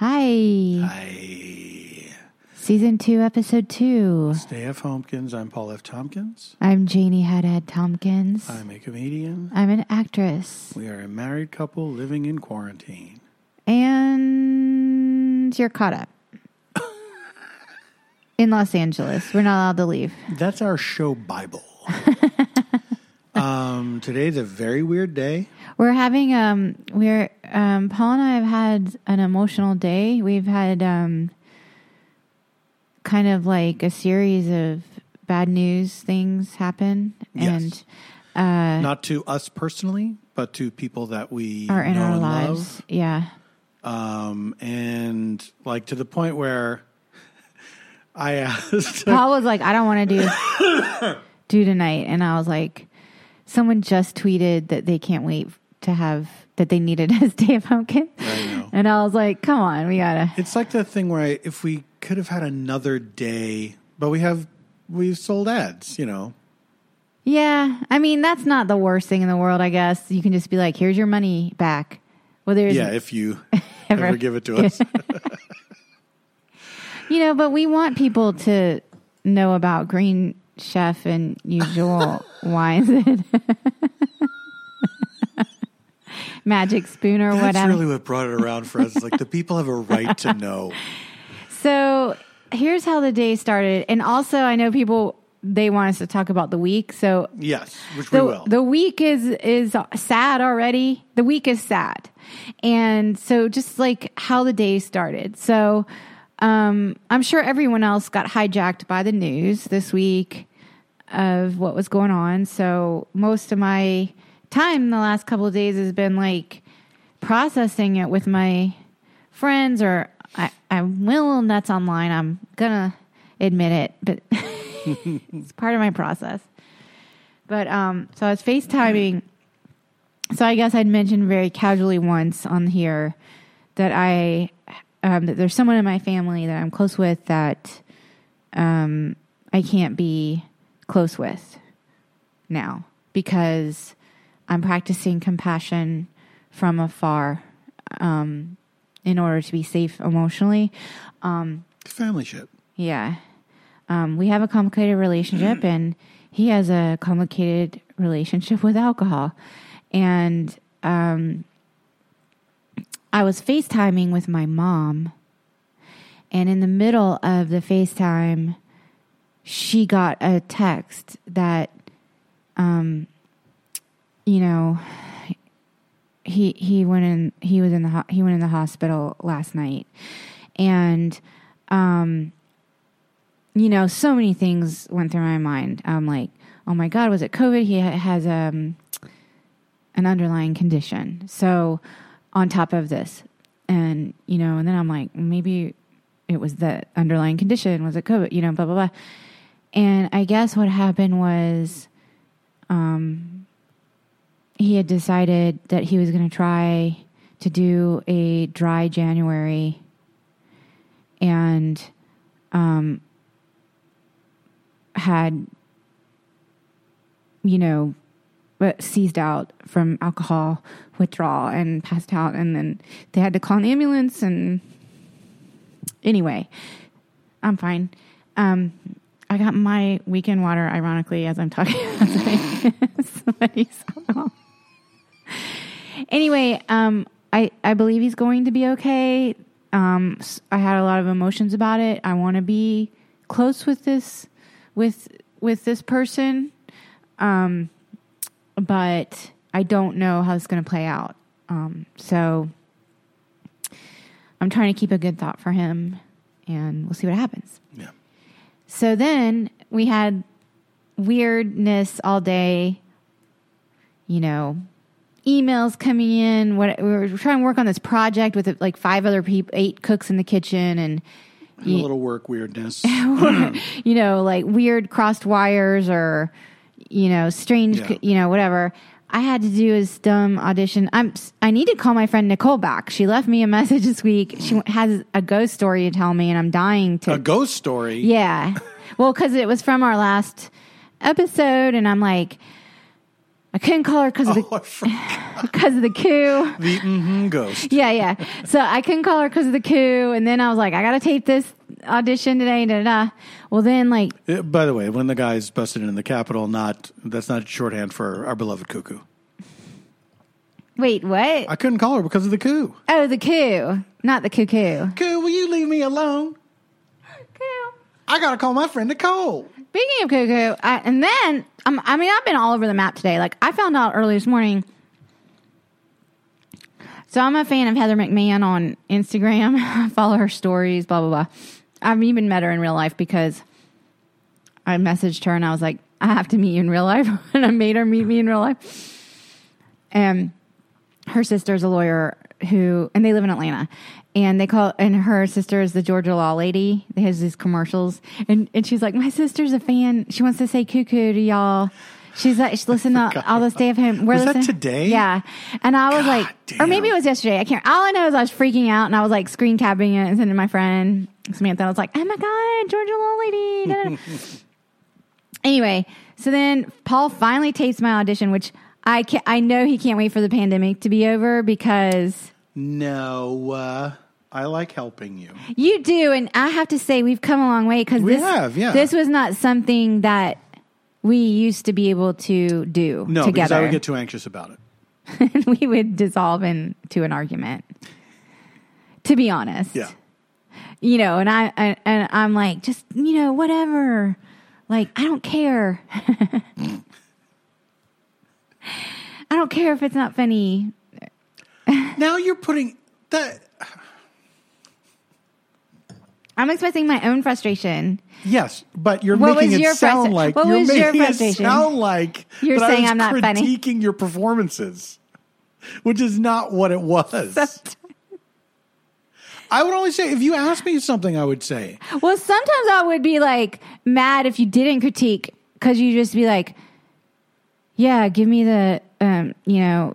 Hi. Season 2, Episode 2. Stay of Homekins. I'm Paul F. Tompkins. I'm Janie Haddad Tompkins. I'm a comedian. I'm an actress. We are a married couple living in quarantine. And you're caught up. In Los Angeles. We're not allowed to leave. That's our show Bible. Today's a very weird day. We're having, Paul and I have had an emotional day. We've had, kind of like a series of bad news things happen. Yes. And, not to us personally, but to people that we are in our lives. Love. Yeah. And like to the point where I asked. Paul was like, I don't want to do tonight. And I was like, someone just tweeted that they can't wait to have, that they needed a Stay of Homekins. I know. And I was like, come on, we gotta. It's like the thing where if we could have had another day, but we've sold ads, you know. Yeah. I mean, that's not the worst thing in the world, I guess. You can just be like, here's your money back. Well, if you ever give it to us. You know, but we want people to know about Green Chef and usual wines, Magic Spoon, or whatever. That's really what brought it around for us. It's like the people have a right to know. So here's how the day started, and also I know people they want us to talk about the week. So yes, which we will. The week is sad already. The week is sad, and so just like how the day started. So. I'm sure everyone else got hijacked by the news this week of what was going on. So most of my time the last couple of days has been like processing it with my friends or I'm a little nuts online. I'm going to admit it, but it's part of my process. But so I was FaceTiming. So I guess I'd mentioned very casually once on here that that there's someone in my family that I'm close with that I can't be close with now because I'm practicing compassion from afar in order to be safe emotionally. Family ship. Yeah. We have a complicated relationship and he has a complicated relationship with alcohol. And I was FaceTiming with my mom, and in the middle of the FaceTime, she got a text that, he went in the hospital last night, and, so many things went through my mind. I'm like, oh my God, was it COVID? He has an underlying condition, so. On top of this. And, and then I'm like, maybe it was the underlying condition. Was it COVID? Blah, blah, blah. And I guess what happened was he had decided that he was going to try to do a dry January. And had, but seized out from alcohol withdrawal and passed out. And then they had to call an ambulance. And anyway, I'm fine. I got my weekend water, ironically, as I'm talking about somebody's alcohol. Anyway, I believe he's going to be okay. I had a lot of emotions about it. I want to be close with this, with this person. But I don't know how it's going to play out. So I'm trying to keep a good thought for him, and we'll see what happens. Yeah. So then we had weirdness all day, emails coming in. We were trying to work on this project with like 5 other people, 8 cooks in the kitchen, and a little work weirdness. Like weird crossed wires or... strange, yeah. Whatever. I had to do his dumb audition. I need to call my friend Nicole back. She left me a message this week. She has a ghost story to tell me, and I'm dying to. A ghost story? Yeah. Well, because it was from our last episode, and I'm like, I couldn't call her because of the coup. The ghost. Yeah. So I couldn't call her because of the coup. And then I was like, I got to tape this audition today. Well, then like. By the way, when the guy's busted in the Capitol, that's not shorthand for our beloved cuckoo. Wait, what? I couldn't call her because of the coup. Oh, the coup. Not the cuckoo. Coup, will you leave me alone? Coup. I got to call my friend Nicole. Speaking of cuckoo, I've been all over the map today. Like, I found out early this morning. So, I'm a fan of Heather McMahan on Instagram. I follow her stories, blah, blah, blah. I've even met her in real life because I messaged her and I was like, I have to meet you in real life. And I made her meet me in real life. And her sister's a lawyer and they live in Atlanta. And her sister is the Georgia law lady. They have these commercials. And she's like, my sister's a fan. She wants to say cuckoo to y'all. She's like, she listened to all the Stay of Home. Was that today? Yeah. And I was or maybe it was yesterday. I can't. All I know is I was freaking out and I was like screen capping it and sending my friend Samantha. I was like, oh my God, Georgia law lady. Anyway, so then Paul finally tapes my audition, which I know he can't wait for the pandemic to be over because... No, I like helping you. You do, and I have to say we've come a long way because this was not something that we used to be able to do together. No, because I would get too anxious about it. And we would dissolve into an argument, to be honest. Yeah. You know, and I'm like, just, you know, whatever. Like, I don't care. I don't care if it's not funny. Now you're putting that... I'm expressing my own frustration. Yes, but you're making it sound like... What was your frustration? You're making it sound like... You're saying I'm not funny. You're critiquing your performances, which is not what it was. I would always say, if you asked me something, I would say... Well, sometimes I would be like mad if you didn't critique because you'd just be like, yeah, give me the, you know...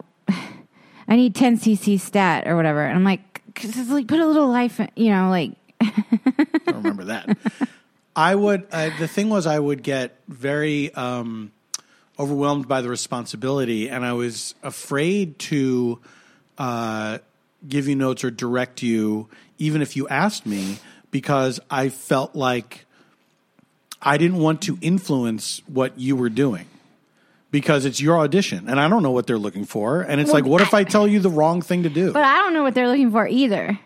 I need 10 cc stat or whatever. And I'm like, cause it's like, put a little life in, you know, like. I don't remember that. The thing was I would get very overwhelmed by the responsibility. And I was afraid to give you notes or direct you, even if you asked me, because I felt like I didn't want to influence what you were doing. Because it's your audition, and I don't know what they're looking for. And it's what if I tell you the wrong thing to do? But I don't know what they're looking for either.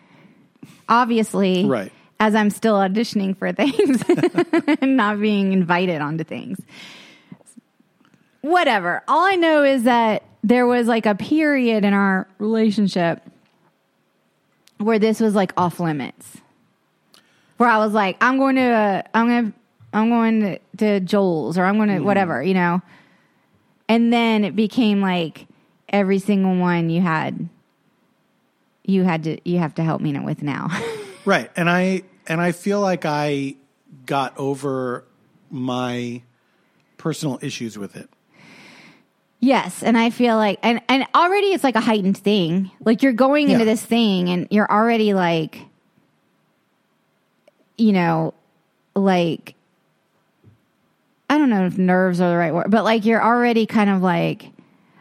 Obviously, right? As I'm still auditioning for things and not being invited onto things. Whatever. All I know is that there was like a period in our relationship where this was like off limits. Where I was like, I'm going to Joel's, or I'm going to whatever, you know. And then it became like every single one you have to help me with now. Right. And I feel like I got over my personal issues with it. Yes. And I feel like, and already it's like a heightened thing. Like you're going into this thing and you're already like, you know, like, I don't know if nerves are the right word, but like you're already kind of like,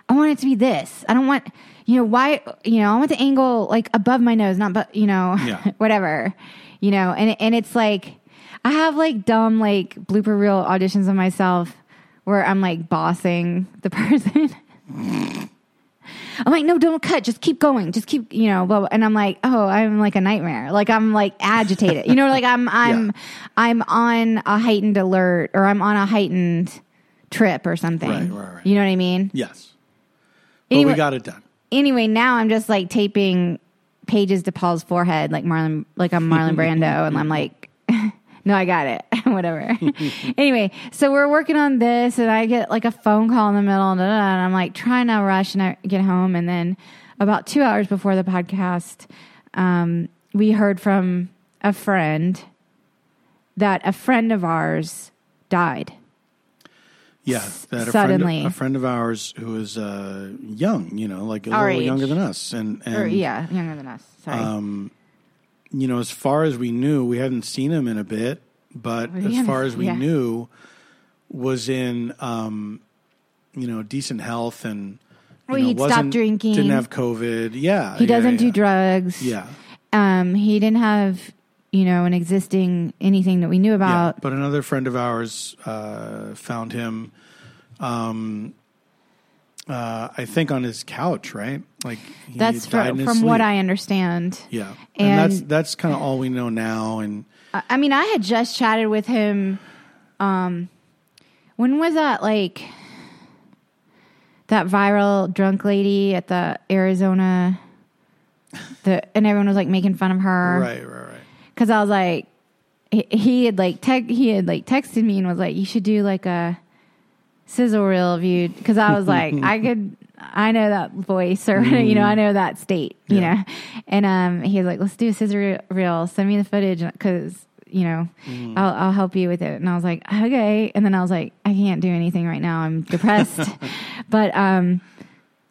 I want it to be this. I don't want, you know, why, you know, I want the angle like above my nose, not, but you know, whatever, you know, and it's like, I have like dumb, like blooper reel auditions of myself where I'm like bossing the person. I'm like, no, don't cut. Just keep going. Just keep, you know, blah, blah. And I'm like, oh, I'm like a nightmare. Like I'm like agitated, you know, like I'm on a heightened alert, or I'm on a heightened trip or something. Right. You know what I mean? Yes. Anyway, we got it done. Anyway, now I'm just like taping pages to Paul's forehead, like I'm Marlon Brando. And I'm like, no, I got it. Whatever. Anyway, so we're working on this, and I get like a phone call in the middle, and I'm like trying to rush and I get home. And then about 2 hours before the podcast, we heard from a friend that a friend of ours died. Yeah, that suddenly a friend of ours who was young, you know, like a little younger than us, and younger than us. Sorry. You know, as far as we knew, we hadn't seen him in a bit. But as far as we knew, was in you know, decent health and stopped drinking. Didn't have COVID. Yeah. He doesn't do drugs. Yeah. He didn't have, you know, an existing anything that we knew about. Yeah, but another friend of ours found him, I think, on his couch, right? Like he that's died in his sleep. What I understand. Yeah, and that's kind of all we know now. And I mean, I had just chatted with him. When was that? Like that viral drunk lady at the Arizona, and everyone was like making fun of her. Right. Because I was like, he had texted me and was like, you should do like a sizzle reel of you. Because I was like, I know that voice, or you know, I know that state, you know. And he was like, let's do a sizzle reel. Send me the footage because you know I'll help you with it. And I was like, okay. And then I was like, I can't do anything right now. I'm depressed. But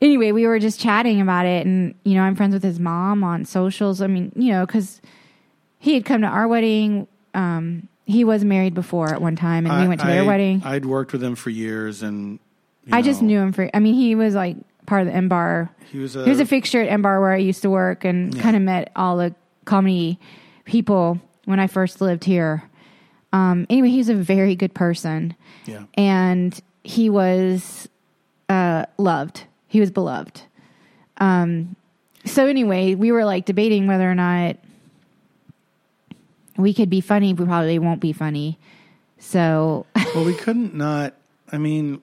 anyway, we were just chatting about it, and you know, I'm friends with his mom on socials. I mean, you know, because he had come to our wedding. He was married before at one time, and we went to their wedding. I'd worked with him for years, and just knew him for. I mean, he was like part of the M Bar. He was a fixture at M Bar where I used to work, and kind of met all the comedy people when I first lived here. Anyway, he was a very good person, and he was loved. He was beloved. So anyway, we were like debating whether or not we could be funny. We probably won't be funny. So well, we couldn't not. I mean,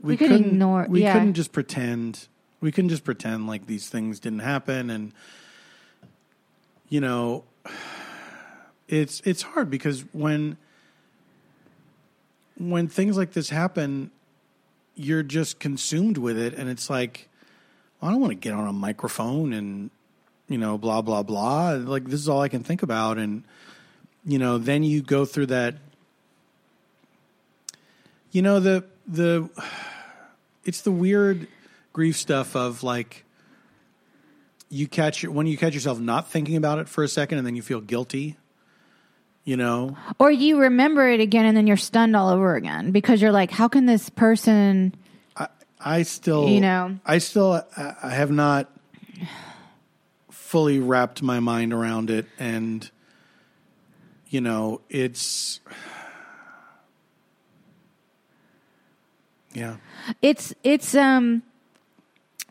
we couldn't ignore. We couldn't just pretend. We couldn't just pretend like these things didn't happen. And you know, it's hard because when things like this happen, you're just consumed with it, and it's like, I don't want to get on a microphone and, you know, blah, blah, blah. Like, this is all I can think about. And, you know, then you go through that, you know, it's the weird grief stuff of like, when you catch yourself not thinking about it for a second and then you feel guilty. You know, or you remember it again, and then you're stunned all over again because you're like, "How can this person?" I still, you know, I have not fully wrapped my mind around it, and you know, it's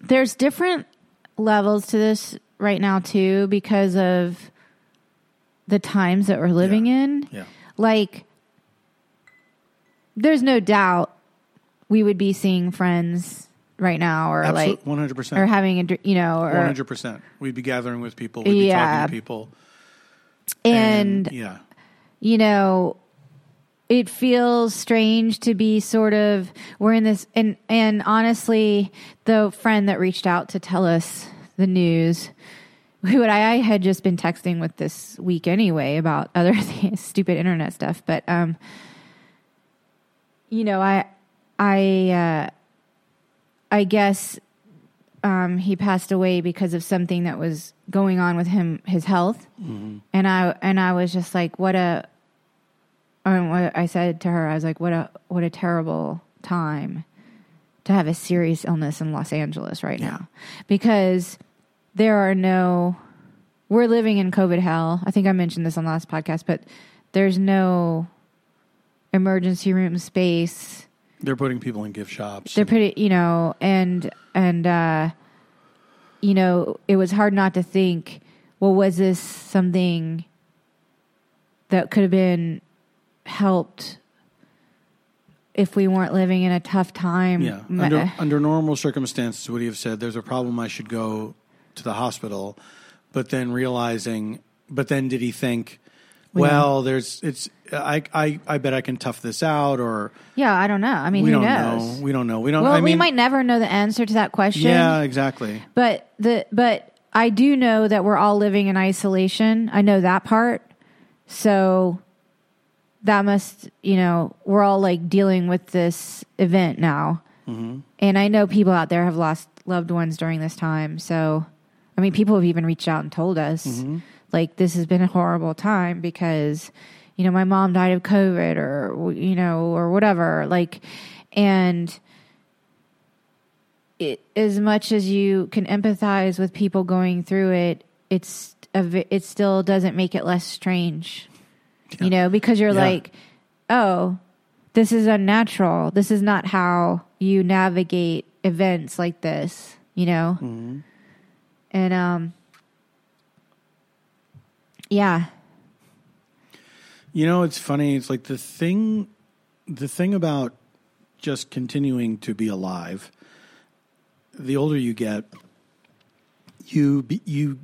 there's different levels to this right now too because of the times that we're living in. Yeah. Like, there's no doubt we would be seeing friends right now, or like 100%, or having a, you know, or 100%. We'd be gathering with people. We'd be talking to people. And you know, it feels strange to be sort of, we're in this, and honestly, the friend that reached out to tell us the news, who I had just been texting with this week anyway about other things, stupid internet stuff. But, you know, I guess, he passed away because of something that was going on with him, his health. Mm-hmm. And I was just like, I said to her, I was like, what a terrible time to have a serious illness in Los Angeles right now, because we're living in COVID hell. I think I mentioned this on the last podcast, but there's no emergency room space. They're putting people in gift shops. They're pretty, you know, and you know, it was hard not to think, well, was this something that could have been helped if we weren't living in a tough time? Yeah. Under normal circumstances, would he have said, there's a problem, I should go to the hospital? But then did he think, well, I bet I can tough this out, or I don't know. I mean, who knows? We don't know. We might never know the answer to that question. Yeah, exactly. But I do know that we're all living in isolation. I know that part. So that must, you know, we're all like dealing with this event now. Mm-hmm. And I know people out there have lost loved ones during this time. So, I mean, people have even reached out and told us, mm-hmm. like, this has been a horrible time because, you know, my mom died of COVID, or, you know, or whatever. Like, and as much as you can empathize with people going through it, it still doesn't make it less strange, you know, because you're like, oh, this is unnatural. This is not how you navigate events like this, you know? Mm-hmm. And, yeah. You know, it's funny. It's like the thing about just continuing to be alive, the older you get, you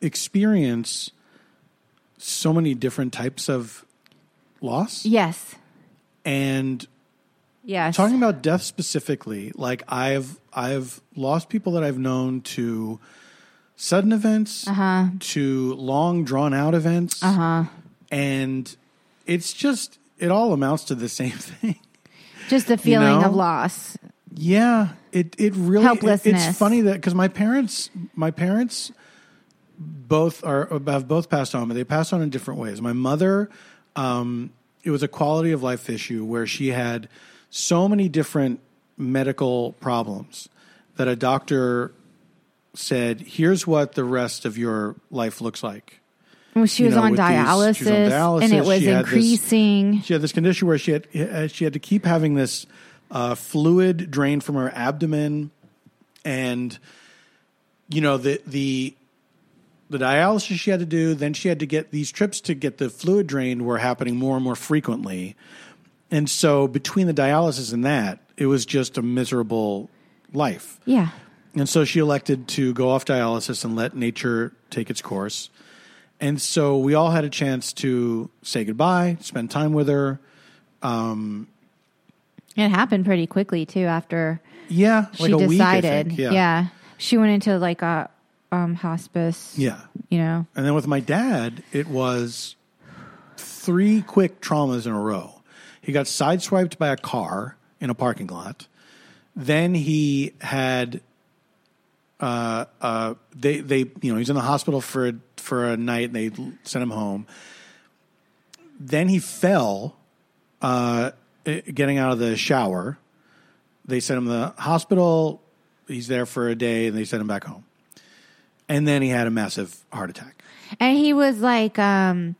experience so many different types of loss. Yes. And yes. Talking about death specifically, like I've lost people that I've known to sudden events, to long drawn out events. And it's just, it all amounts to the same thing. Just the feeling of loss. Yeah. It really, helplessness. It's funny that, cause my parents have both passed on, but they passed on in different ways. My mother, it was a quality of life issue where she had so many different medical problems that a doctor said, here's what the rest of your life looks like. Well, she was on dialysis, and it was increasing. She had this condition where she had to keep having this fluid drained from her abdomen, and you know the dialysis she had to do. Then she had to get these trips to get the fluid drained were happening more and more frequently, and so between the dialysis and that, it was just a miserable life. Yeah, and so she elected to go off dialysis and let nature take its course. And so we all had a chance to say goodbye, spend time with her. It happened pretty quickly too. After she decided, week, I think. Yeah, she went into like a hospice. Yeah, you know. And then with my dad, it was 3 quick traumas in a row. He got sideswiped by a car in a parking lot. Then he had he's in the hospital for a night, and they sent him home. Then he fell getting out of the shower. They sent him to the hospital. He's there for a day, and they sent him back home. And then he had a massive heart attack. And he was like, he was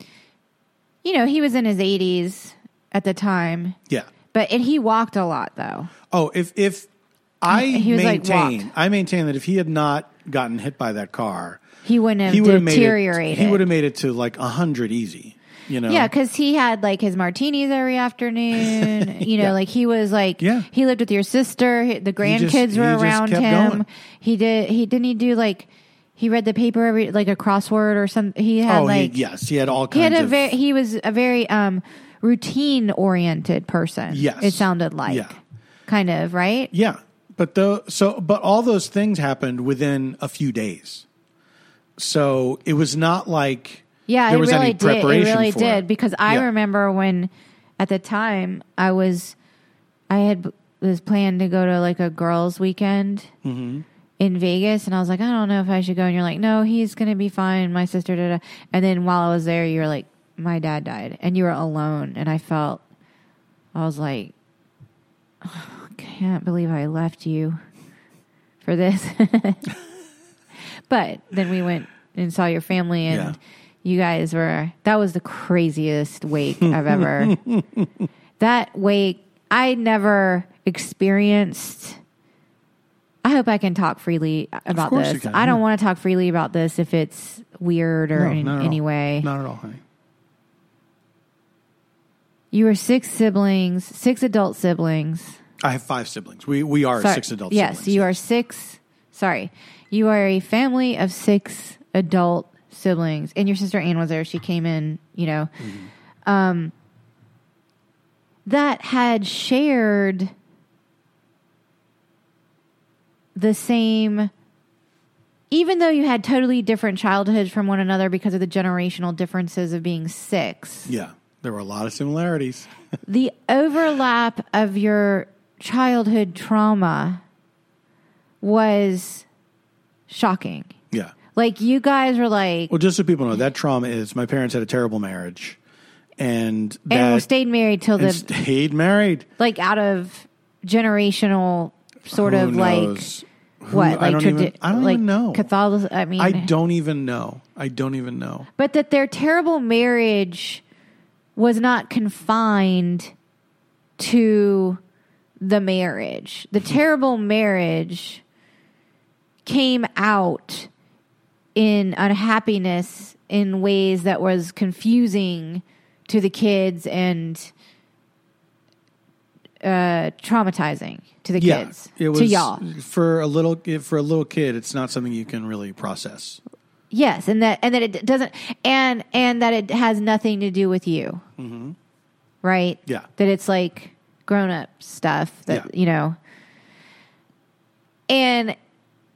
in his 80s at the time. Yeah. But he walked a lot, though. Oh, I maintain that if he had not gotten hit by that car, he wouldn't have deteriorated. He would have made it to like 100 easy, you know? Yeah, because he had like his martinis every afternoon. You know, like he was like, he lived with your sister. The grandkids were around him. Going. He read the paper every, like a crossword or something. He had he had all kinds of. He was a very routine oriented person. Yes. It sounded like. Yeah. Kind of, right? Yeah. But all those things happened within a few days. So it was not like there was any preparation for it. It really did, because I remember when, at the time, I was planned to go to like a girls' weekend in Vegas, and I was like, I don't know if I should go. And you're like, no, he's going to be fine. My sister did. And then while I was there, you were like, my dad died, and you were alone, and I was like, oh, I can't believe I left you for this. But then we went and saw your family, and you guys were... That was the craziest wake I've ever... That wake, I never experienced... I hope I can talk freely about this. I don't want to talk freely about this if it's weird or in any way. Not at all, honey. You were 6 siblings, 6 adult siblings. I have 5 siblings. We are 6 adult siblings. Yes, you are 6... Sorry. You are a family of 6 adult siblings. And your sister Anne was there. She came in, you know. Mm-hmm. That had shared the same... Even though you had totally different childhoods from one another because of the generational differences of being 6. Yeah, there were a lot of similarities. The overlap of your childhood trauma... was shocking. Yeah. Like, you guys were like... Well, just so people know, that trauma is my parents had a terrible marriage. And stayed married till the... Stayed married. Like, out of generational sort of knows? Like... What? I don't even know. Catholic. I mean, I don't even know. But that their terrible marriage was not confined to the marriage. The terrible marriage came out in unhappiness in ways that was confusing to the kids and traumatizing to the kids, it was, to y'all. For a little kid, it's not something you can really process. Yes, and that it doesn't, and that it has nothing to do with you, mm-hmm. right? Yeah, that it's like grown up stuff that you know. And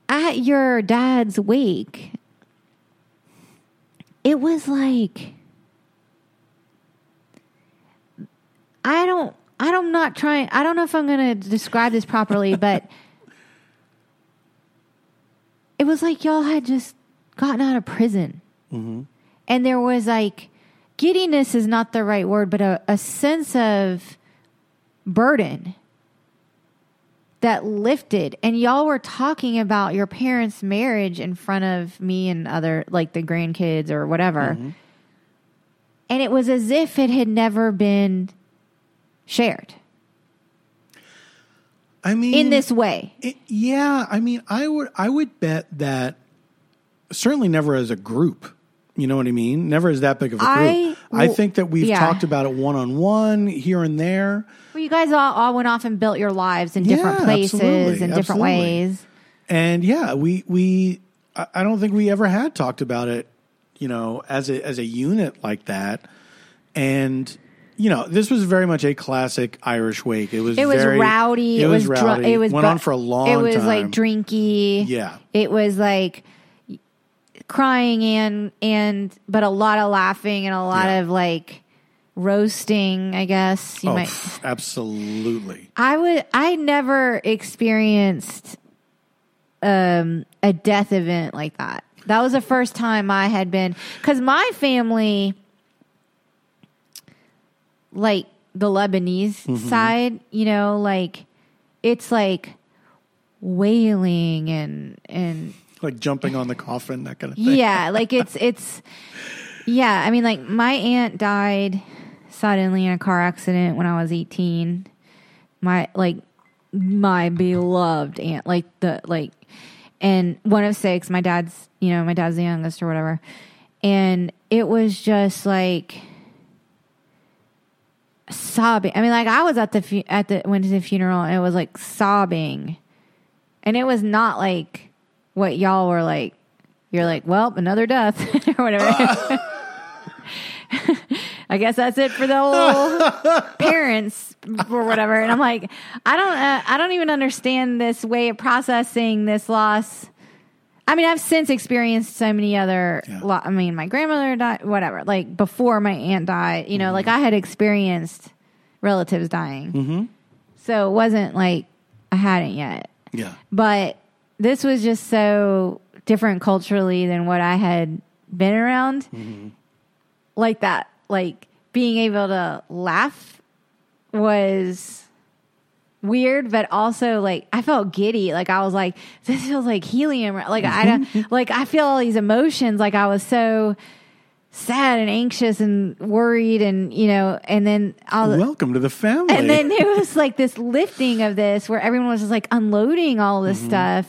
at your dad's wake, it was like I don't know if I'm going to describe this properly, but it was like y'all had just gotten out of prison. Mm-hmm. And there was like, giddiness is not the right word, but a sense of burden that lifted. And y'all were talking about your parents' marriage in front of me and other, like the grandkids or whatever. Mm-hmm. And it was as if it had never been shared. I mean, in this way. I mean, I would bet that certainly never as a group. You know what I mean? Never as that big of a group. I think that we've talked about it one-on-one here and there. Well, you guys all went off and built your lives in different places and different ways. And we I don't think we ever had talked about it, you know, as a unit like that. And you know, this was very much a classic Irish wake. It was rowdy. It was rowdy. It went on for a long time. It was like drinky. Yeah. It was like crying but a lot of laughing and a lot of like roasting, I guess. Absolutely. I never experienced a death event like that. That was the first time I had been, because my family, like the Lebanese mm-hmm. side, you know, like it's like wailing and like jumping on the coffin, that kind of thing. Yeah, like it's yeah. I mean, like my aunt died suddenly in a car accident when I was 18. My beloved aunt, and one of six. My dad's the youngest or whatever, and it was just like sobbing. I mean, like I was went to the funeral and it was like sobbing, and it was not like what y'all were like. You're like, well, another death or whatever. I guess that's it for the old parents or whatever. And I'm like, I don't even understand this way of processing this loss. I mean, I've since experienced so many other. Yeah. I mean, my grandmother died, whatever. Like before my aunt died, you know, mm-hmm. like I had experienced relatives dying, mm-hmm. so it wasn't like I hadn't yet. Yeah, but this was just so different culturally than what I had been around. Mm-hmm. Like that, like being able to laugh was weird, but also like I felt giddy. Like I was like, this feels like helium. Like I don't, like I feel all these emotions. Like I was so sad and anxious and worried, and you know, and then welcome to the family. And then there was like this lifting of this, where everyone was just like unloading all this mm-hmm. stuff.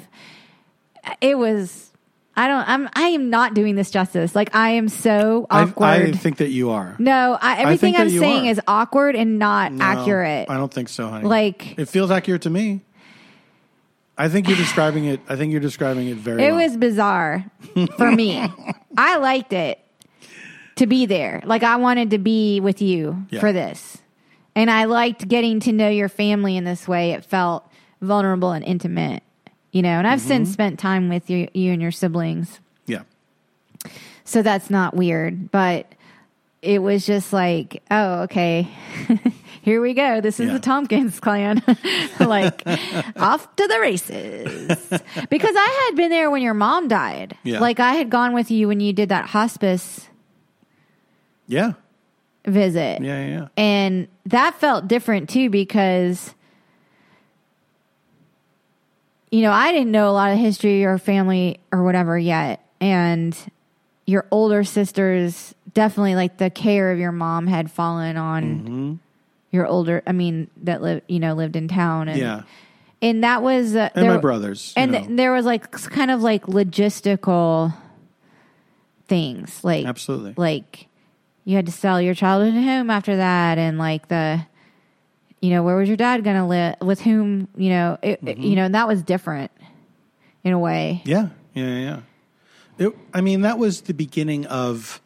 It was. I am not doing this justice. Like I am so awkward. I think that you are. No, everything I'm saying is awkward and not accurate. I don't think so, honey. Like it feels accurate to me. I think you're describing it. I think you're describing it very. It was bizarre for me. I liked it to be there. Like I wanted to be with you for this, and I liked getting to know your family in this way. It felt vulnerable and intimate. You know, and I've mm-hmm. since spent time with you and your siblings. Yeah. So that's not weird, but it was just like, oh, okay, here we go. This is the Tompkins clan, like off to the races. Because I had been there when your mom died. Yeah. Like I had gone with you when you did that hospice. Yeah. Visit. Yeah. And that felt different too because you know, I didn't know a lot of history or family or whatever yet. And your older sisters, definitely like the care of your mom had fallen on your older, I mean, that lived in town. And, yeah. And that was... and my brothers. And there was like kind of like logistical things. Like, absolutely. Like you had to sell your childhood home after that. And like the... You know, where was your dad going to live? With whom? You know, and that was different in a way. Yeah. I mean, that was the beginning of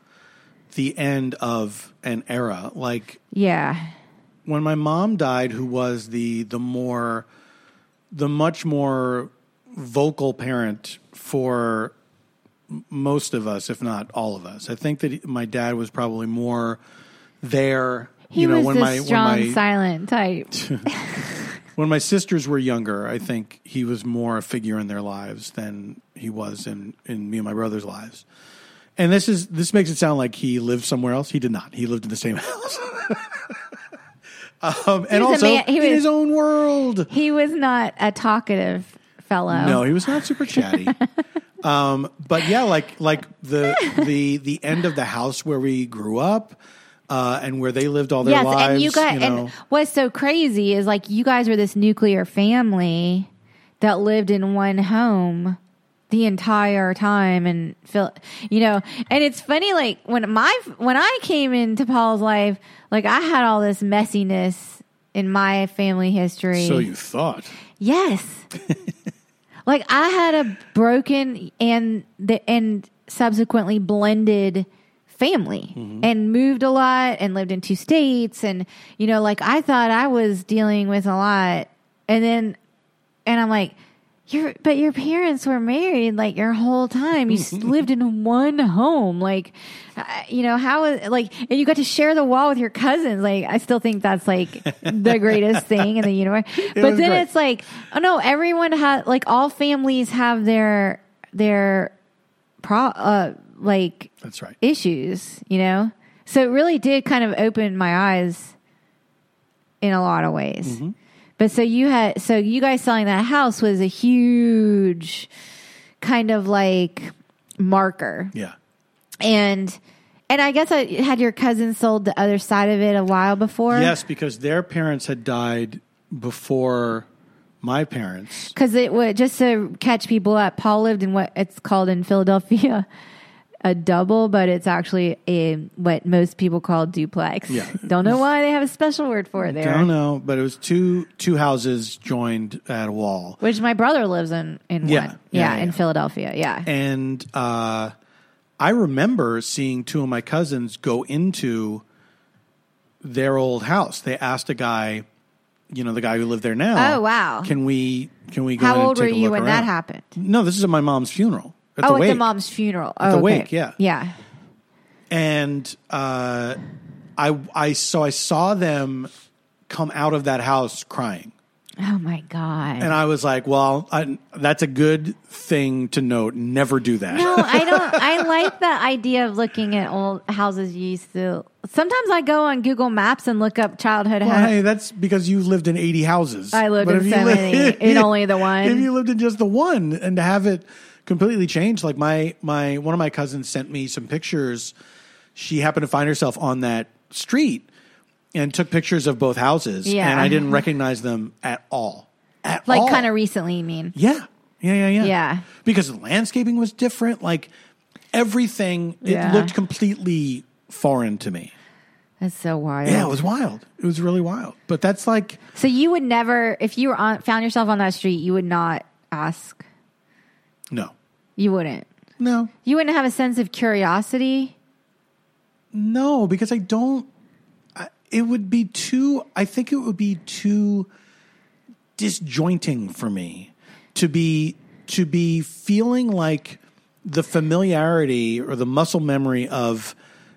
the end of an era. Like, yeah, when my mom died, who was the much more vocal parent for most of us, if not all of us. I think that my dad was probably more there. He was the silent type. When my sisters were younger, I think he was more a figure in their lives than he was in me and my brother's lives. And this makes it sound like he lived somewhere else. He did not. He lived in the same house. He was in his own world. He was not a talkative fellow. No, he was not super chatty. But yeah, like the end of the house where we grew up. And where they lived all their lives. Yes, and and what's so crazy is like you guys were this nuclear family that lived in one home the entire time, and and it's funny like when I came into Paul's life, like I had all this messiness in my family history. So you thought? Yes. Like I had a broken and subsequently blended family and moved a lot and lived in 2 states. And, like I thought I was dealing with a lot. And I'm like, but your parents were married like your whole time. You lived in one home. Like, and you got to share the wall with your cousins. Like, I still think that's like the greatest thing in the universe. But then it's like, oh no, everyone had like all families have their that's right. Issues, So it really did kind of open my eyes in a lot of ways. But so you guys selling that house was a huge kind of like marker. Yeah. And I guess I had your cousin sold the other side of it a while before. Yes, because their parents had died before my parents. Because it would, just to catch people up, Paul lived in what it's called in Philadelphia a double, but it's actually what most people call duplex. Yeah. Don't know why they have a special word for it there. Don't know, but it was two houses joined at a wall. Which my brother lives in one. Yeah, in Philadelphia, yeah. And I remember seeing 2 of my cousins go into their old house. They asked a guy, the guy who lived there now. Oh, wow. Can we go in and take a look around? How old were you when that happened? No, this is at my mom's funeral. At the mom's funeral. At the wake, yeah. Yeah. And I saw them come out of that house crying. Oh, my God. And I was like, well, that's a good thing to note. Never do that. No, I don't. I like the idea of looking at old houses you used to. Sometimes I go on Google Maps and look up childhood houses. Hey, that's because you lived in 80 houses. I lived in 70, in only the one. If you lived in just the one and to have it completely changed. Like my one of my cousins sent me some pictures. She happened to find herself on that street and took pictures of both houses. Yeah. And I didn't recognize them at all. Like kind of recently, you mean? Yeah. Because the landscaping was different. Like everything, it looked completely foreign to me. That's so wild. Yeah, it was wild. It was really wild. But that's like... So you would never, if you found yourself on that street, you would not ask... No. You wouldn't? No. You wouldn't have a sense of curiosity? No, because I don't... I think it would be too disjointing for me to be feeling like the familiarity or the muscle memory of,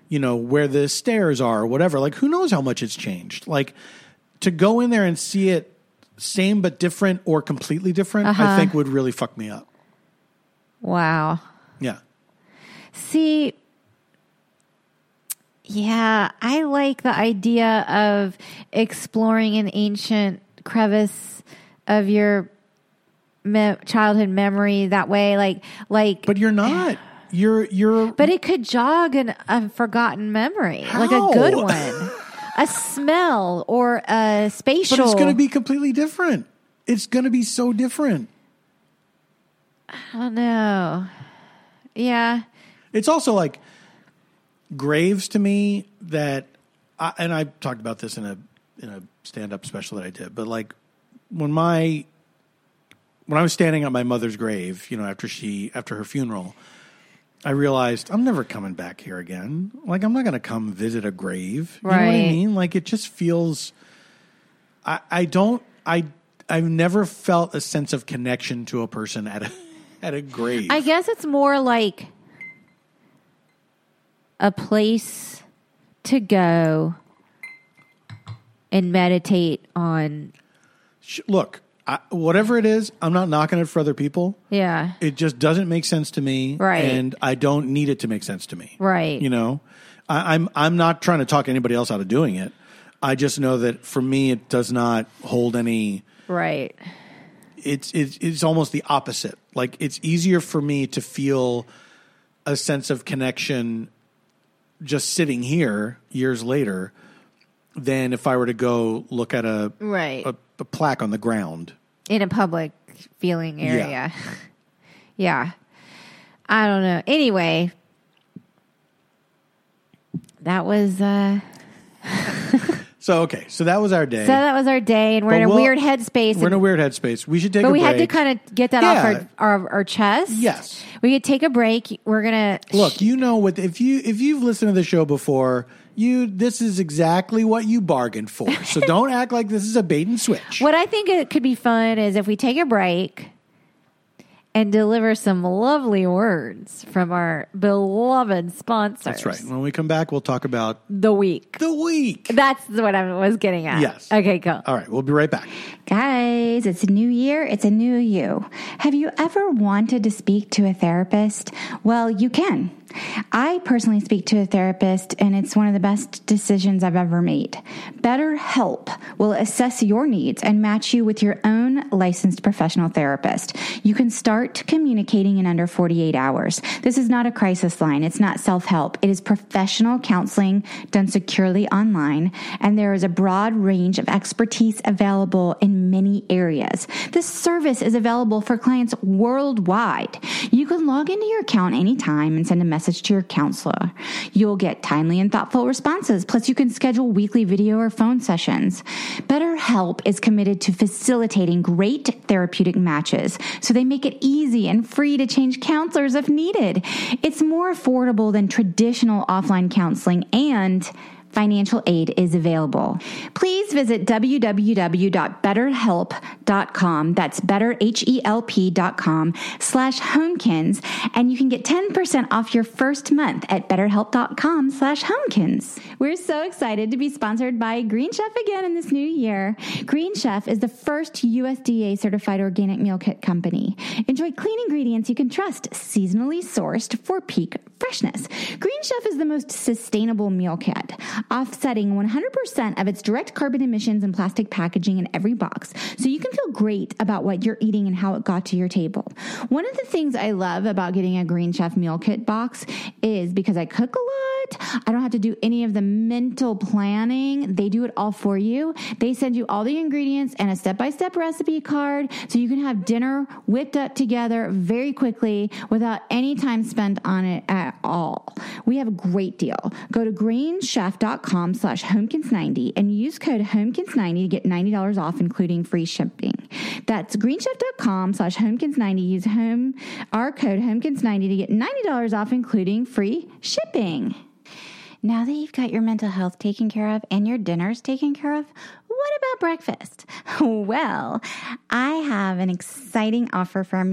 where the stairs are or whatever. Like, who knows how much it's changed? Like, to go in there and see it same but different or completely different, I think would really fuck me up. Wow. Yeah. See, yeah, I like the idea of exploring an ancient crevice of your childhood memory that way. Like. But you're not. You're. But it could jog a forgotten memory, how? Like a good one, a smell or a spatial. But it's going to be completely different. It's going to be so different. I don't know. Yeah. It's also like graves to me that, and I talked about this in a stand-up special that I did, but like when I was standing at my mother's grave, you know, after her funeral, I realized I'm never coming back here again. Like, I'm not going to come visit a grave. You know what I mean? Like, it just feels, I've never felt a sense of connection to a person at a grave. I guess it's more like a place to go and meditate on. Look, whatever it is, I'm not knocking it for other people. Yeah. It just doesn't make sense to me. Right. And I don't need it to make sense to me. Right. You know, I'm not trying to talk anybody else out of doing it. I just know that for me, it does not hold any. Right. It's almost the opposite. Like, it's easier for me to feel a sense of connection just sitting here years later than if I were to go look at a plaque on the ground. In a public feeling area. Yeah. Yeah. I don't know. Anyway, that was... So, okay. So that was our day. And we're in a weird headspace. We're in a weird headspace. We should take a break. But we had to kind of get that off our chest. Yes. We could take a break. We're going to... Look, you know, if you've listened to the show before, this is exactly what you bargained for. So don't act like this is a bait and switch. What I think it could be fun is if we take a break and deliver some lovely words from our beloved sponsors. That's right. When we come back, we'll talk about... The week. That's what I was getting at. Yes. Okay, cool. All right, we'll be right back. Guys, it's a new year. It's a new you. Have you ever wanted to speak to a therapist? Well, you can. I personally speak to a therapist, and it's one of the best decisions I've ever made. BetterHelp will assess your needs and match you with your own licensed professional therapist. You can start communicating in under 48 hours. This is not a crisis line. It's not self-help. It is professional counseling done securely online, and there is a broad range of expertise available in many areas. This service is available for clients worldwide. You can log into your account anytime and send a message to your counselor. You'll get timely and thoughtful responses, plus you can schedule weekly video or phone sessions. BetterHelp is committed to facilitating great therapeutic matches, so they make it easy and free to change counselors if needed. It's more affordable than traditional offline counseling, and financial aid is available. Please visit www.betterhelp.com. That's betterhelp.com/Homekins. And you can get 10% off your first month at betterhelp.com/Homekins. We're so excited to be sponsored by Green Chef again in this new year. Green Chef is the first USDA certified organic meal kit company. Enjoy clean ingredients you can trust, seasonally sourced for peak freshness. Green Chef is the most sustainable meal kit, offsetting 100% of its direct carbon emissions and plastic packaging in every box, so you can feel great about what you're eating and how it got to your table. One of the things I love about getting a Green Chef meal kit box is because I cook a lot, I don't have to do any of the mental planning. They do it all for you. They send you all the ingredients and a step-by-step recipe card, so you can have dinner whipped up together very quickly without any time spent on it at all. We have a great deal. Go to greenchef.com/Homekins90 and use code Homekins90 to get $90 off, including free shipping. That's greenchef.com/Homekins90. Use our code Homekins90 to get $90 off, including free shipping. Now that you've got your mental health taken care of and your dinners taken care of, what about breakfast? Well, I have an exciting offer from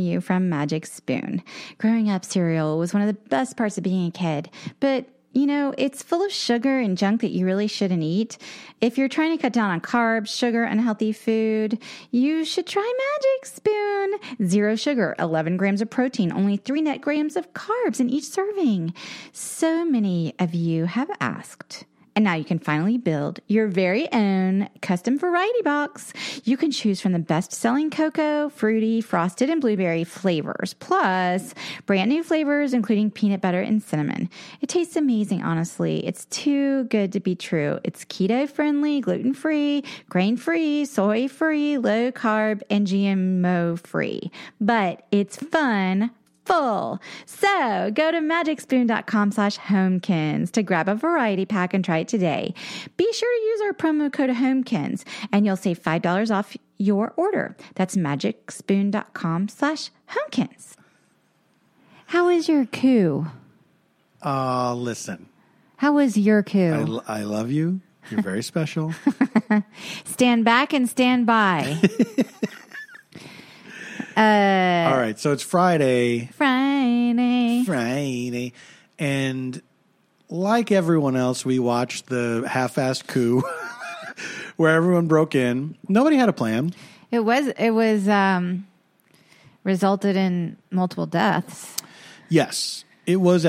Magic Spoon. Growing up, cereal was one of the best parts of being a kid, but you know, it's full of sugar and junk that you really shouldn't eat. If you're trying to cut down on carbs, sugar, unhealthy food, you should try Magic Spoon. Zero sugar, 11 grams of protein, only 3 net grams of carbs in each serving. So many of you have asked And now you can finally build your very own custom variety box. You can choose from the best-selling cocoa, fruity, frosted, and blueberry flavors, plus brand new flavors, including peanut butter and cinnamon. It tastes amazing, honestly. It's too good to be true. It's keto-friendly, gluten-free, grain-free, soy-free, low-carb, and GMO-free. But it's fun, full. So go to magicspoon.com/homekins to grab a variety pack and try it today. Be sure to use our promo code HOMEKINS and you'll save $5 off your order. That's magicspoon.com/homekins. How is your coup? Listen. How is your coup? I love you. You're very special. Stand back and stand by. All right, so it's Friday. And like everyone else, we watched the half-assed coup where everyone broke in. Nobody had a plan. It resulted in multiple deaths. Yes. It was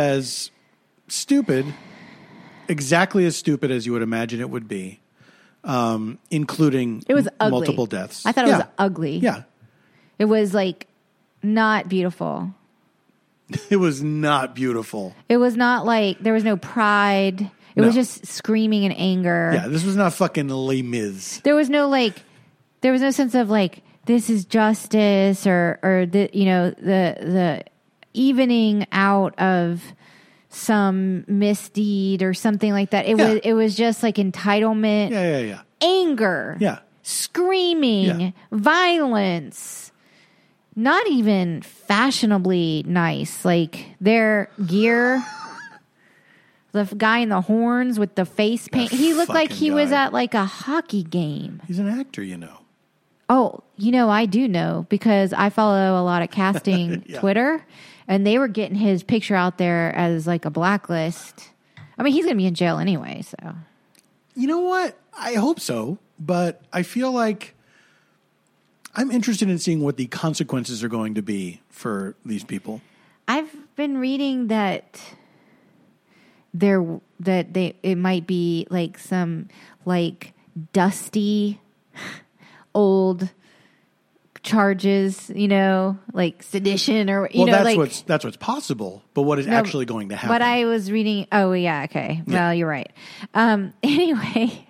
exactly as stupid as you would imagine it would be, including it was ugly. Multiple deaths. I thought it was ugly. Yeah. It was not beautiful. It was not beautiful. It was not there was no pride. It was just screaming and anger. Yeah, this was not fucking Les Mis. There was no sense of this is justice or the evening out of some misdeed or something like that. It was just entitlement. Yeah. Anger. Yeah. Screaming, violence, not even fashionably nice. Their gear, the guy in the horns with the face paint. He looked like he was at a hockey game. He's an actor, you know. Oh, I do know because I follow a lot of casting Twitter, and they were getting his picture out there as a blacklist. I mean, he's going to be in jail anyway, so. You know what? I hope so. But I feel I'm interested in seeing what the consequences are going to be for these people. I've been reading that it might be some dusty old charges, sedition or that's what's possible. But what is actually going to happen? But I was reading. Oh yeah, okay. Yeah. Well, you're right. Anyway.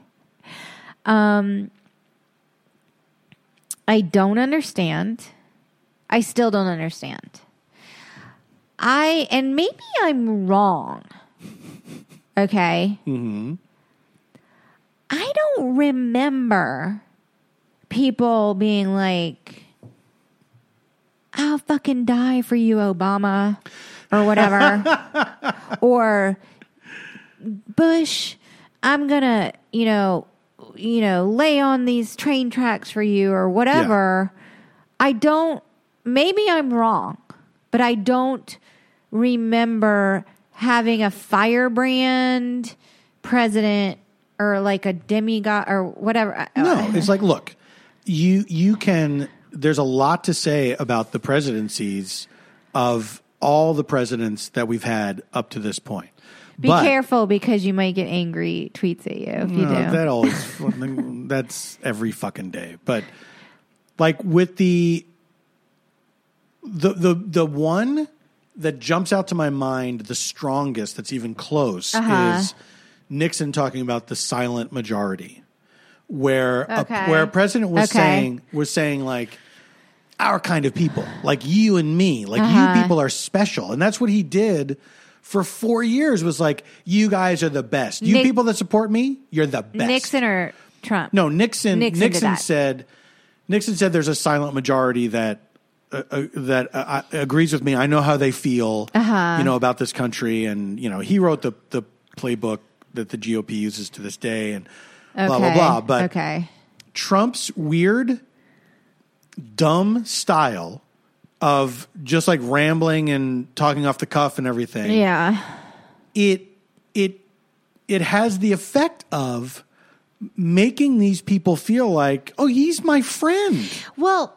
I don't understand. I still don't understand. And maybe I'm wrong. Okay. Mm-hmm. I don't remember people being I'll fucking die for you, Obama, or whatever, or Bush, I'm gonna, lay on these train tracks for you or whatever. Yeah. Maybe I'm wrong, but I don't remember having a firebrand president or a demigod or whatever. No, it's look, you can, there's a lot to say about the presidencies of all the presidents that we've had up to this point. Be careful because you might get angry tweets at you if you do. That always, that's every fucking day. But with the one that jumps out to my mind the strongest, that's even close, is Nixon talking about the silent majority, where a president was saying our kind of people, you and me, you people are special, and that's what he did. For 4 years was you guys are the best. You people that support me, you're the best. Nixon or Trump? No, Nixon said there's a silent majority that agrees with me. I know how they feel, about this country. And, he wrote the playbook that the GOP uses to this day and blah, blah, blah. But Trump's weird, dumb style of just rambling and talking off the cuff and everything. Yeah. It has the effect of making these people feel oh, he's my friend. Well,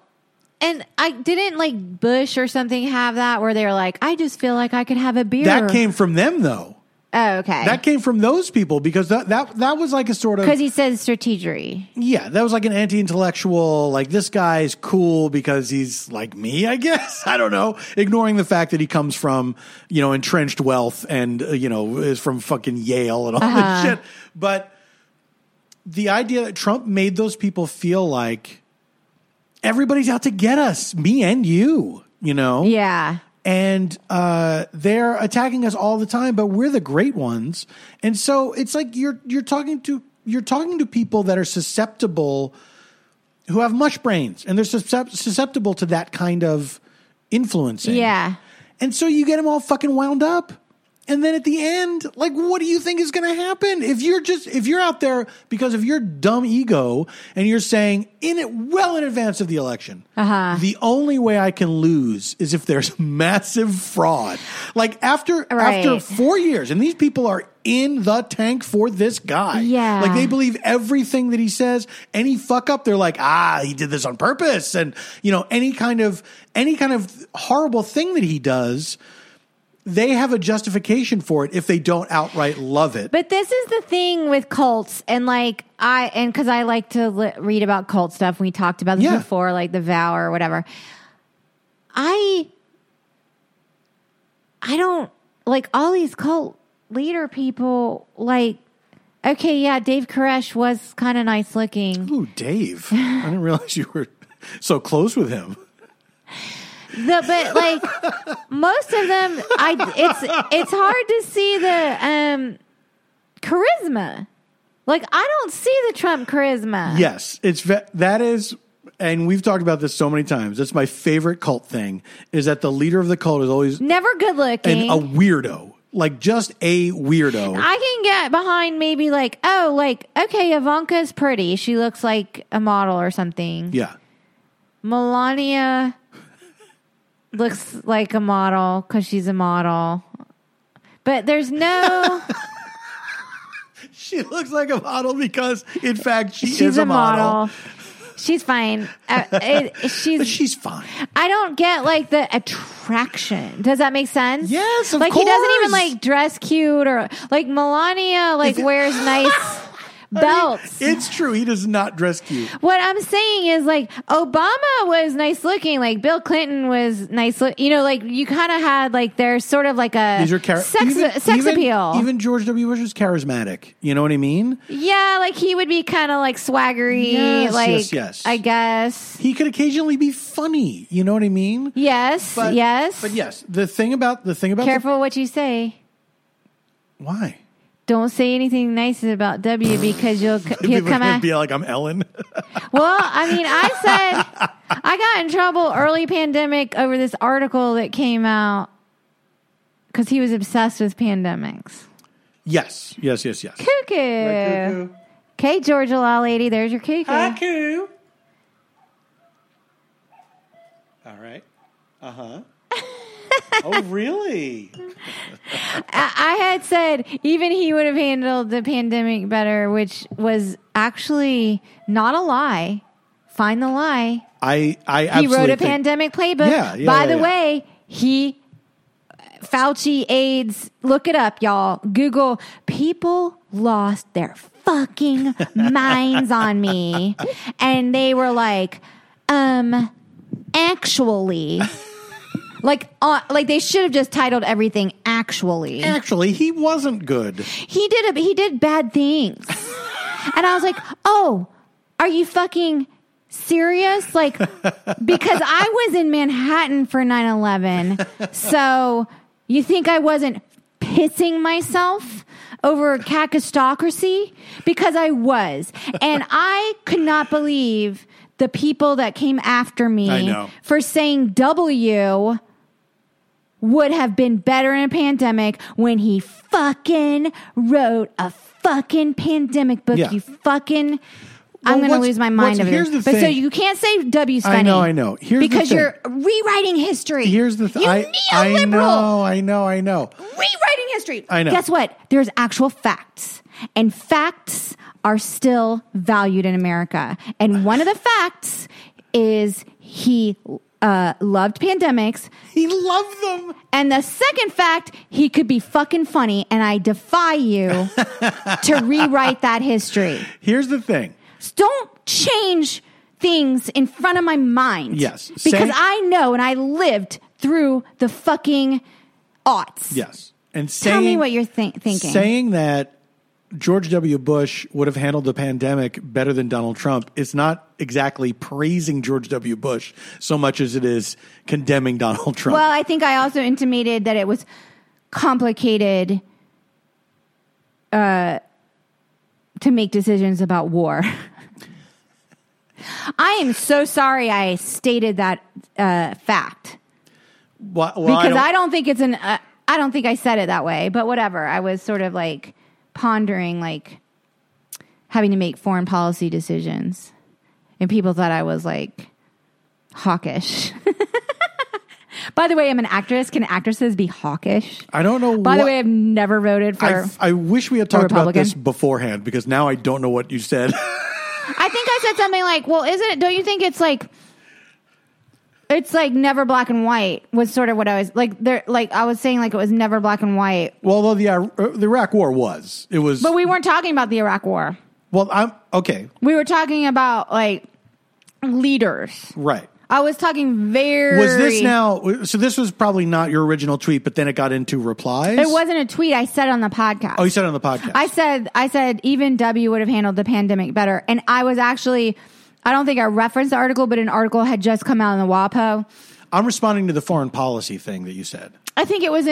and I didn't Bush or something have that where they were I just feel I could have a beer. That came from them though. Oh, okay. That came from those people because that was like a sort of... Because he says strategery. Yeah, that was like an anti-intellectual, like this guy's cool because he's like me, I guess. I don't know. Ignoring the fact that he comes from, you know, entrenched wealth and, you know, is from fucking Yale and all this shit. But the idea that Trump made those people feel like everybody's out to get us, me and you, you know? Yeah. And they're attacking us all the time, but we're the great ones. And so it's like you're talking to people that are susceptible, who have mush brains, and they're susceptible to that kind of influencing. Yeah. And so you get them all fucking wound up, and then at the end, like, what do you think is going to happen if you're out there because of your dumb ego and you're saying in it well in advance of the election, the only way I can lose is if there's massive fraud. Like after 4 years, and these people are in the tank for this guy. Yeah. Like they believe everything that he says. Any fuck up, they're like, he did this on purpose, and you know any kind of horrible thing that he does. They have a justification for it if they don't outright love it. But this is the thing with cults, and like because I like to read about cult stuff. We talked about this before, like the vow or whatever. I don't like all these cult leader people. Like, okay, yeah, Dave Koresh was kind of nice looking. Ooh, Dave! I didn't realize you were so close with him. But like most of them, it's hard to see the charisma. Like I don't see the Trump charisma. Yes, that is, and we've talked about this so many times. That's my favorite cult thing: is that the leader of the cult is always never good looking and a weirdo, like just a weirdo. I can get behind maybe like okay, Ivanka's pretty. She looks like a model or something. Yeah, Melania. Looks like a model because she's a model. But there's no... She looks like a model because, in fact, she's a model. She's fine. She's fine. I don't get, like, the attraction. Does that make sense? Yes, of course. Like, he doesn't even, like, dress cute or... Like, Melania, like, wears nice... belts. I mean, it's true. He does not dress cute. What I'm saying is, like, Obama was nice looking. Like, Bill Clinton was nice looking. You know, like, you kind of had, like, there's sort of like a sex appeal. Even George W. Bush was charismatic. You know what I mean? Yeah, like, he would be kind of, like, swaggery. Yes, like, yes. I guess. He could occasionally be funny. You know what I mean? Yes, yes. But, yes, the thing about... Careful what you say. Why? Don't say anything nice about W because he'll come out. Be like, I'm Ellen. Well, I mean, I got in trouble early pandemic over this article that came out because he was obsessed with pandemics. Yes. Cuckoo. Okay, Georgia law lady, there's your cuckoo. Hi, coo. All right. Uh-huh. Oh, really? I had said even he would have handled the pandemic better, which was actually not a lie. Find the lie. He wrote a pandemic playbook. Yeah, By the way, he, Fauci, AIDS, look it up, y'all. Google, people lost their fucking minds on me. And they were like, actually... Like they should have just titled everything actually. Actually, he wasn't good. He did bad things. And I was like, oh, are you fucking serious? Like, because I was in Manhattan for 9/11. So you think I wasn't pissing myself over cacistocracy? Because I was. And I could not believe the people that came after me for saying W... would have been better in a pandemic when he fucking wrote a fucking pandemic book. Yeah. You fucking, I'm going to lose my mind over this. But so you can't say W's funny. I know. Here's because you're rewriting history. Here's the thing. Neoliberal. I know. Rewriting history. I know. Guess what? There's actual facts. And facts are still valued in America. And one of the facts is he loved pandemics. He loved them. And the second fact, he could be fucking funny, and I defy you to rewrite that history. Here's the thing. Don't change things in front of my mind. Yes. Because I know, and I lived through the fucking aughts. Yes. And tell me what you're thinking. Saying that George W. Bush would have handled the pandemic better than Donald Trump is not exactly praising George W. Bush so much as it is condemning Donald Trump. Well, I think I also intimated that it was complicated to make decisions about war. I am so sorry I stated that fact. Well, because I don't think it's an... I don't think I said it that way, but whatever. I was sort of like pondering, like having to make foreign policy decisions, and people thought I was like hawkish. By the way, I'm an actress. Can actresses be hawkish? I don't know. By the way, I've never voted for. I wish we had talked about this beforehand, because now I don't know what you said. I think I said something like, "Well, isn't it? Don't you think it's like?" It's like never black and white was sort of what I was like. There, like I was saying, like it was never black and white. Well, although the Iraq War was, it was. But we weren't talking about the Iraq War. Well, I'm okay. We were talking about like leaders, right? I was talking very. Was this now? So this was probably not your original tweet, but then it got into replies. It wasn't a tweet. I said on the podcast. Oh, you said on the podcast. I said even W would have handled the pandemic better, and I was actually. I don't think I referenced the article, but an article had just come out in the WAPO. I'm responding to the foreign policy thing that you said. I think it was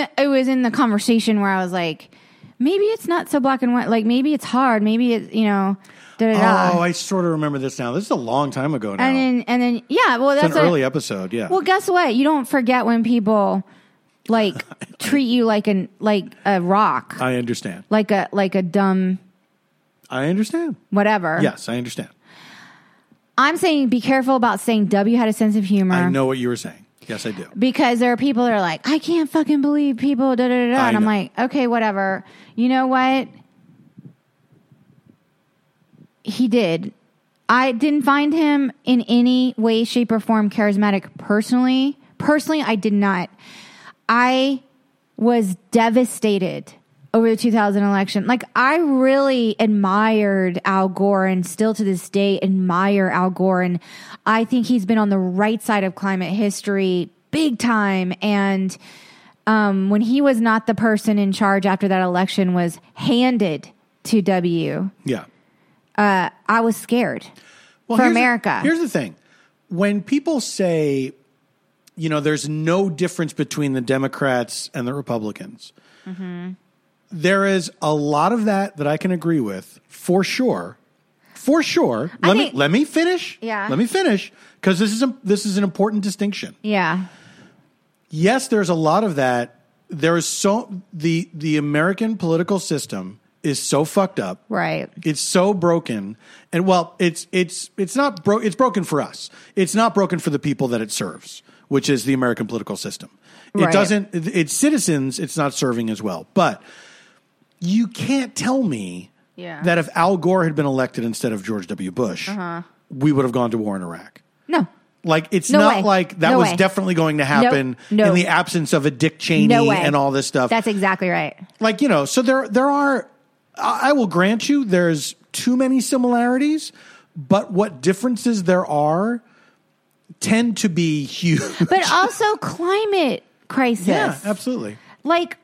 in the conversation where I was like, maybe it's not so black and white. Like, maybe it's hard. Maybe it's, you know, da-da-da. Oh, I sort of remember this now. This is a long time ago now. And then yeah. Well, that's an early episode, yeah. Well, guess what? You don't forget when people, like, treat you like a rock. I understand. Like a dumb... I understand. Whatever. Yes, I understand. I'm saying be careful about saying W had a sense of humor. I know what you were saying. Yes, I do. Because there are people that are like, I can't fucking believe people, da-da-da-da. And I'm like, okay, whatever. You know what? He did. I didn't find him in any way, shape, or form charismatic personally. Personally, I did not. I was devastated over the 2000 election. Like, I really admired Al Gore, and still to this day admire Al Gore. And I think he's been on the right side of climate history big time. And when he was not the person in charge after that election was handed to W. Yeah. I was scared for America. Here's the thing. When people say, you know, there's no difference between the Democrats and the Republicans. Mm-hmm. There is a lot of that I can agree with, for sure. For sure. Let me finish. Yeah. Let me finish, because this is an important distinction. Yeah. Yes, there's a lot of that. There is so the American political system is so fucked up. Right. It's so broken. And well, it's broken for us. It's not broken for the people that it serves, which is the American political system. Right. It doesn't it's citizens it's not serving as well. But you can't tell me that if Al Gore had been elected instead of George W. Bush, we would have gone to war in Iraq. No. Like, it's no not way. Like that no was way. Definitely going to happen in the absence of a Dick Cheney and all this stuff. That's exactly right. Like, you know, so there are, I will grant you, there's too many similarities, but what differences there are tend to be huge. But also climate crisis. Yeah, absolutely. Like...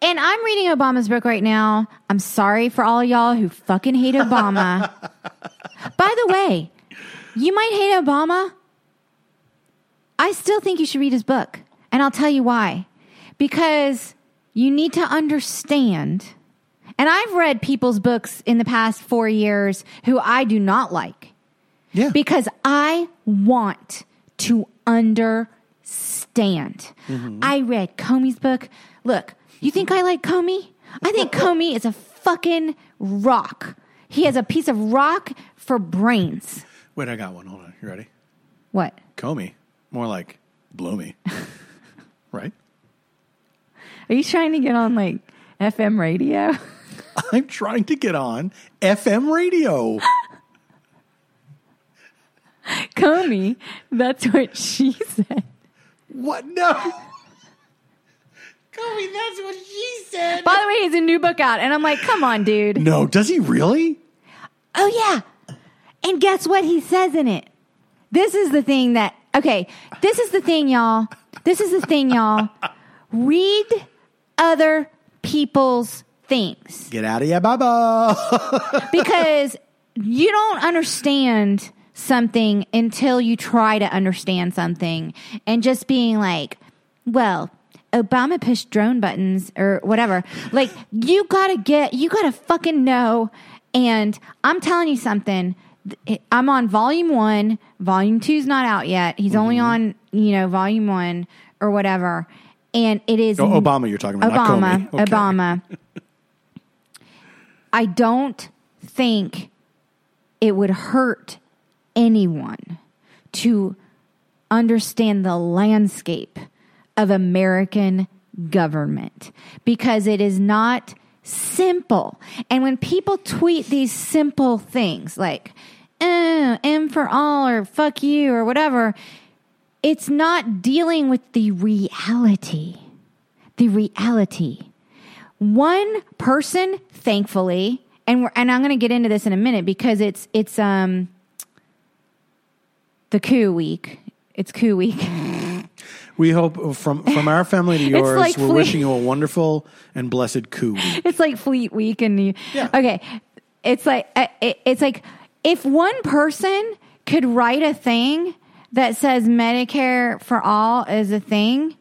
And I'm reading Obama's book right now. I'm sorry for all y'all who fucking hate Obama. By the way, you might hate Obama. I still think you should read his book. And I'll tell you why. Because you need to understand. And I've read people's books in the past 4 years who I do not like. Yeah. Because I want to understand. Mm-hmm. I read Comey's book. Look. You think I like Comey? I think Comey is a fucking rock. He has a piece of rock for brains. Wait, I got one. Hold on. You ready? What? Comey. More like blow me. Right? Are you trying to get on like FM radio? I'm trying to get on FM radio. tell me that's what she said. What? No. Tell me that's what she said. By the way, he's a new book out. And I'm like, come on, dude. No, does he really? Oh, yeah. And guess what he says in it? This is the thing that, okay, this is the thing, y'all. This is the thing, y'all. Read other people's things. Get out of your bubble. Because you don't understand something until you try to understand something. And just being like, well, Obama pushed drone buttons or whatever. Like, you got to fucking know. And I'm telling you something. I'm on volume 1. Volume 2's not out yet. He's only on, volume 1 or whatever. And it is... Oh, Obama you're talking about, Obama, not Comey. Okay. Obama. I don't think it would hurt anyone to understand the landscape of American government because it is not simple. And when people tweet these simple things like, oh, M for all or fuck you or whatever, it's not dealing with the reality. The reality. One person, thankfully, and I'm going to get into this in a minute because it's the coup week. It's coup week. We hope from our family to yours, like we're wishing you a wonderful and blessed coup week. It's like Fleet Week, and yeah. Okay, it's like if one person could write a thing that says Medicare for all is a thing,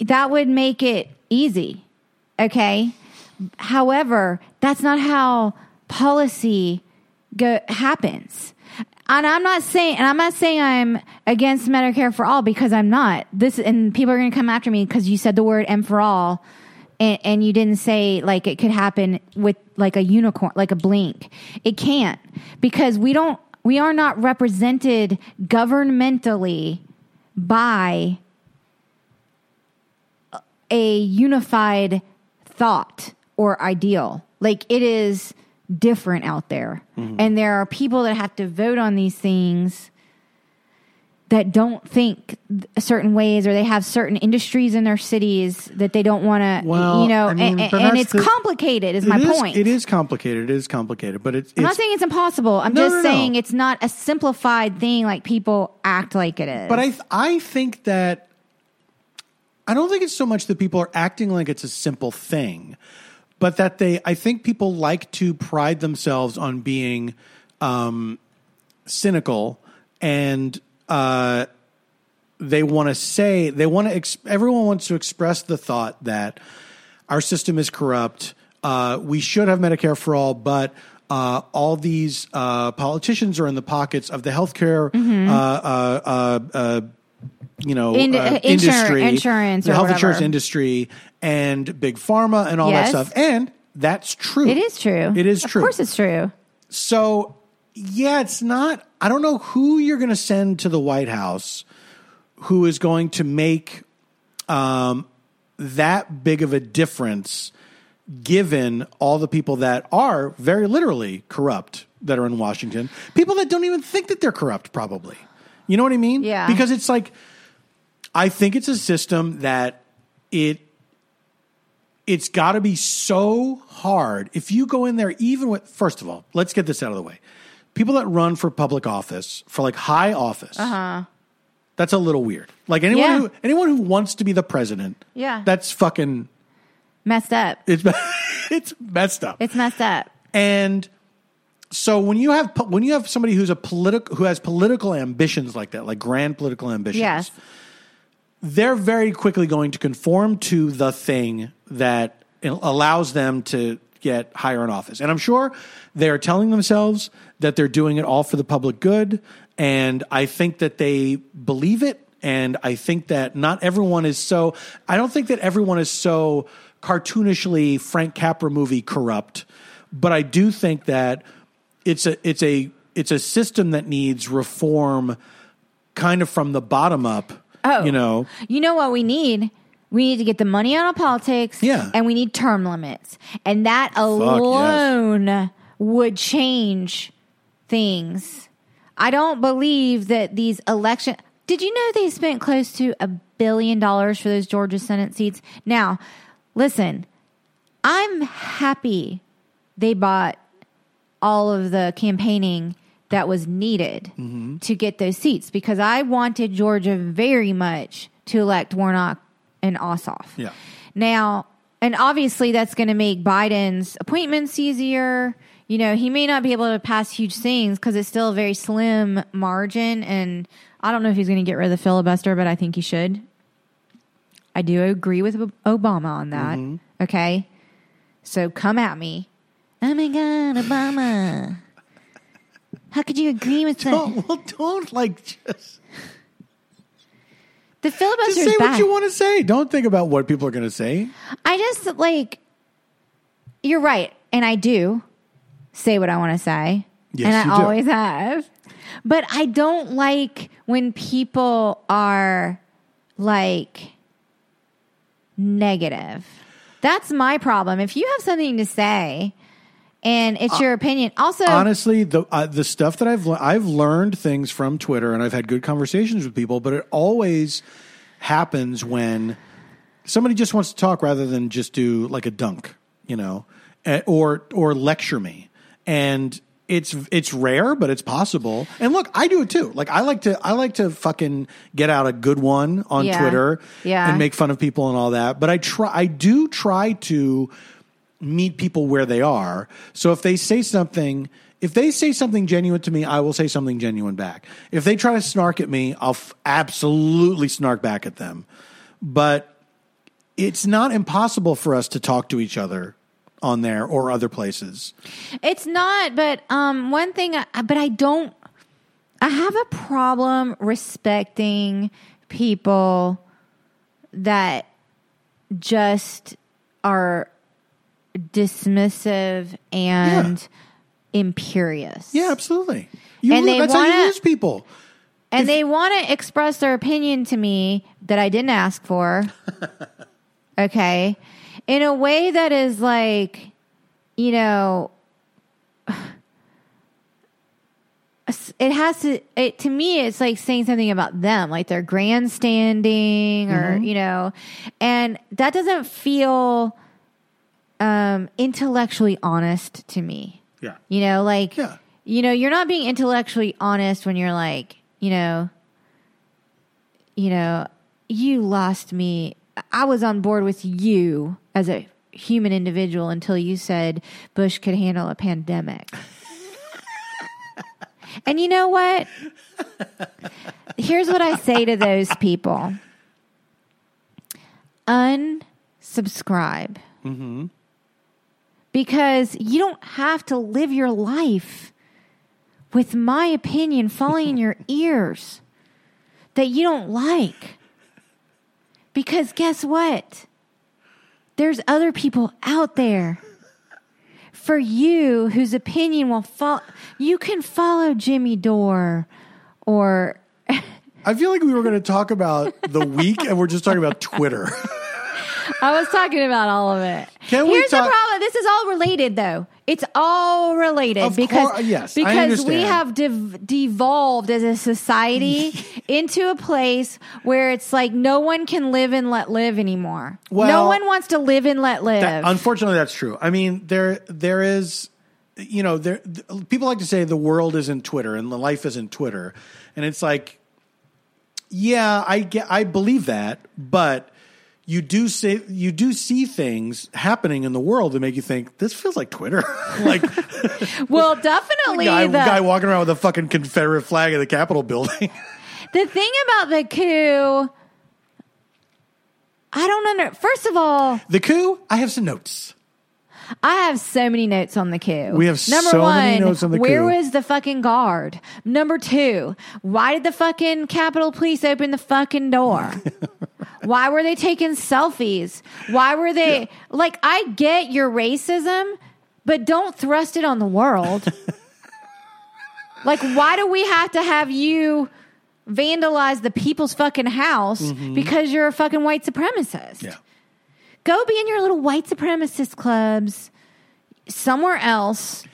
that would make it easy. Okay, however, that's not how policy happens. And I'm not saying I'm against Medicare for all because I'm not. This and people are going to come after me because you said the word M for all, and you didn't say like it could happen with like a unicorn, like a blink. It can't because we are not represented governmentally by a unified thought or ideal. Like it is different out there. Mm-hmm. And there are people that have to vote on these things that don't think certain ways, or they have certain industries in their cities that they don't want to, I mean, and it's complicated is my point. It is complicated, but it's... I'm not saying it's impossible. I'm just saying it's not a simplified thing like people act like it is. But I think that, I don't think it's so much that people are acting like it's a simple thing, but that I think people like to pride themselves on being cynical, and everyone wants to express the thought that our system is corrupt. We should have Medicare for all, but all these politicians are in the pockets of the healthcare. Mm-hmm. Insurance industry and big pharma and all that stuff. And that's true. It is true. Of course it's true. So, yeah, it's not, I don't know who you're going to send to the White House who is going to make that big of a difference given all the people that are very literally corrupt that are in Washington. People that don't even think that they're corrupt, probably. You know what I mean? Yeah. Because it's like, I think it's a system that it's got to be so hard. If you go in there, even with, first of all, let's get this out of the way. People that run for public office, for like high office, that's a little weird. Like anyone who wants to be the president, that's fucking messed up. It's messed up. It's messed up. And so when you have somebody who has political ambitions like that, like grand political ambitions, they're very quickly going to conform to the thing that allows them to get higher in office. And I'm sure they are telling themselves that they're doing it all for the public good. And I think that they believe it. And I think that I don't think that everyone is so cartoonishly Frank Capra movie corrupt. But I do think that it's a system that needs reform kind of from the bottom up. Oh, you know what we need? We need to get the money out of politics, and we need term limits. And that alone would change things. I don't believe that these election... Did you know they spent close to $1 billion for those Georgia Senate seats? Now, listen, I'm happy they bought all of the campaigning that was needed mm-hmm. to get those seats, because I wanted Georgia very much to elect Warnock and Ossoff. Yeah. Now, and obviously that's going to make Biden's appointments easier. You know, he may not be able to pass huge things because it's still a very slim margin, and I don't know if he's going to get rid of the filibuster, but I think he should. I do agree with Obama on that. Mm-hmm. Okay? So come at me. Oh, my God, Obama. How could you agree with that? Well, don't, like, just... The filibuster is bad. Just say what you want to say. Don't think about what people are going to say. I just, like... You're right, and I do say what I want to say. Yes, and I always have. But I don't like when people are, like, negative. That's my problem. If you have something to say and it's your opinion. Also, honestly, the stuff that I've learned things from Twitter, and I've had good conversations with people, but it always happens when somebody just wants to talk rather than just do, like, a dunk, you know, or lecture me. And it's rare, but it's possible. And look, I do it too. Like, I like to fucking get out a good one on Twitter and make fun of people and all that. But I do try to meet people where they are. So if they say something genuine to me, I will say something genuine back. If they try to snark at me, I'll absolutely snark back at them. But it's not impossible for us to talk to each other on there or other places. It's not, but one thing, I have a problem respecting people that just are dismissive and imperious. Yeah, absolutely. That's how you lose people. And they want to express their opinion to me that I didn't ask for. Okay. In a way that is, like, you know, to me, it's like saying something about them, like they're grandstanding or, you know, and that doesn't feel intellectually honest to me. Yeah. You know, like, you know, you're not being intellectually honest when you're like, you know, you lost me. I was on board with you as a human individual until you said Bush could handle a pandemic. And you know what? Here's what I say to those people. Unsubscribe. Mm-hmm. Because you don't have to live your life with my opinion falling in your ears that you don't like. Because guess what? There's other people out there for you whose opinion will fall. You can follow Jimmy Dore or... I feel like we were going to talk about the week and we're just talking about Twitter. I was talking about all of it. Here's the problem. This is all related, though. It's all related because we have devolved as a society into a place where it's like no one can live and let live anymore. Well, no one wants to live and let live. Unfortunately, that's true. I mean, there is, you know, people like to say the world isn't Twitter and the life isn't Twitter, and it's like, yeah, I believe that, but. You do see things happening in the world that make you think this feels like Twitter. Like, well, definitely the guy walking around with a fucking Confederate flag at the Capitol building. The thing about the coup, I don't understand. First of all, the coup. I have some notes. I have so many notes on the coup. We have many notes on the coup. Where was the fucking guard? Number two, why did the fucking Capitol Police open the fucking door? Why were they taking selfies? Why were they... Yeah. Like, I get your racism, but don't thrust it on the world. Like, why do we have to have you vandalize the people's fucking house because you're a fucking white supremacist? Yeah. Go be in your little white supremacist clubs. somewhere else.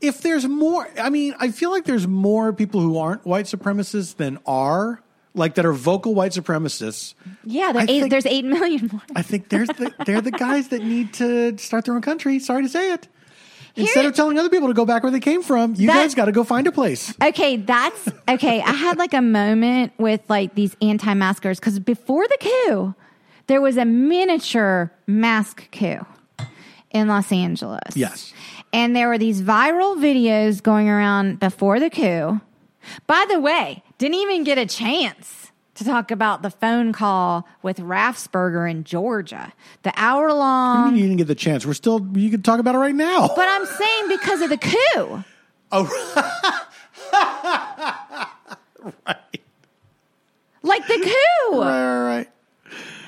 If there's more, I mean, I feel like there's more people who aren't white supremacists than are, like, that are vocal white supremacists. Yeah, there's 8 million more. I think they're the guys that need to start their own country. Sorry to say it. Instead of telling other people to go back where they came from, you guys got to go find a place. Okay, that's... Okay, I had, like, a moment with, like, these anti-maskers, because before the coup, there was a miniature mask coup in Los Angeles. Yes. And there were these viral videos going around before the coup. By the way, didn't even get a chance to talk about the phone call with Raffsberger in Georgia. The hour-long... You didn't get the chance. We're still... You could talk about it right now. But I'm saying because of the coup. Oh, right. Like the coup. Right.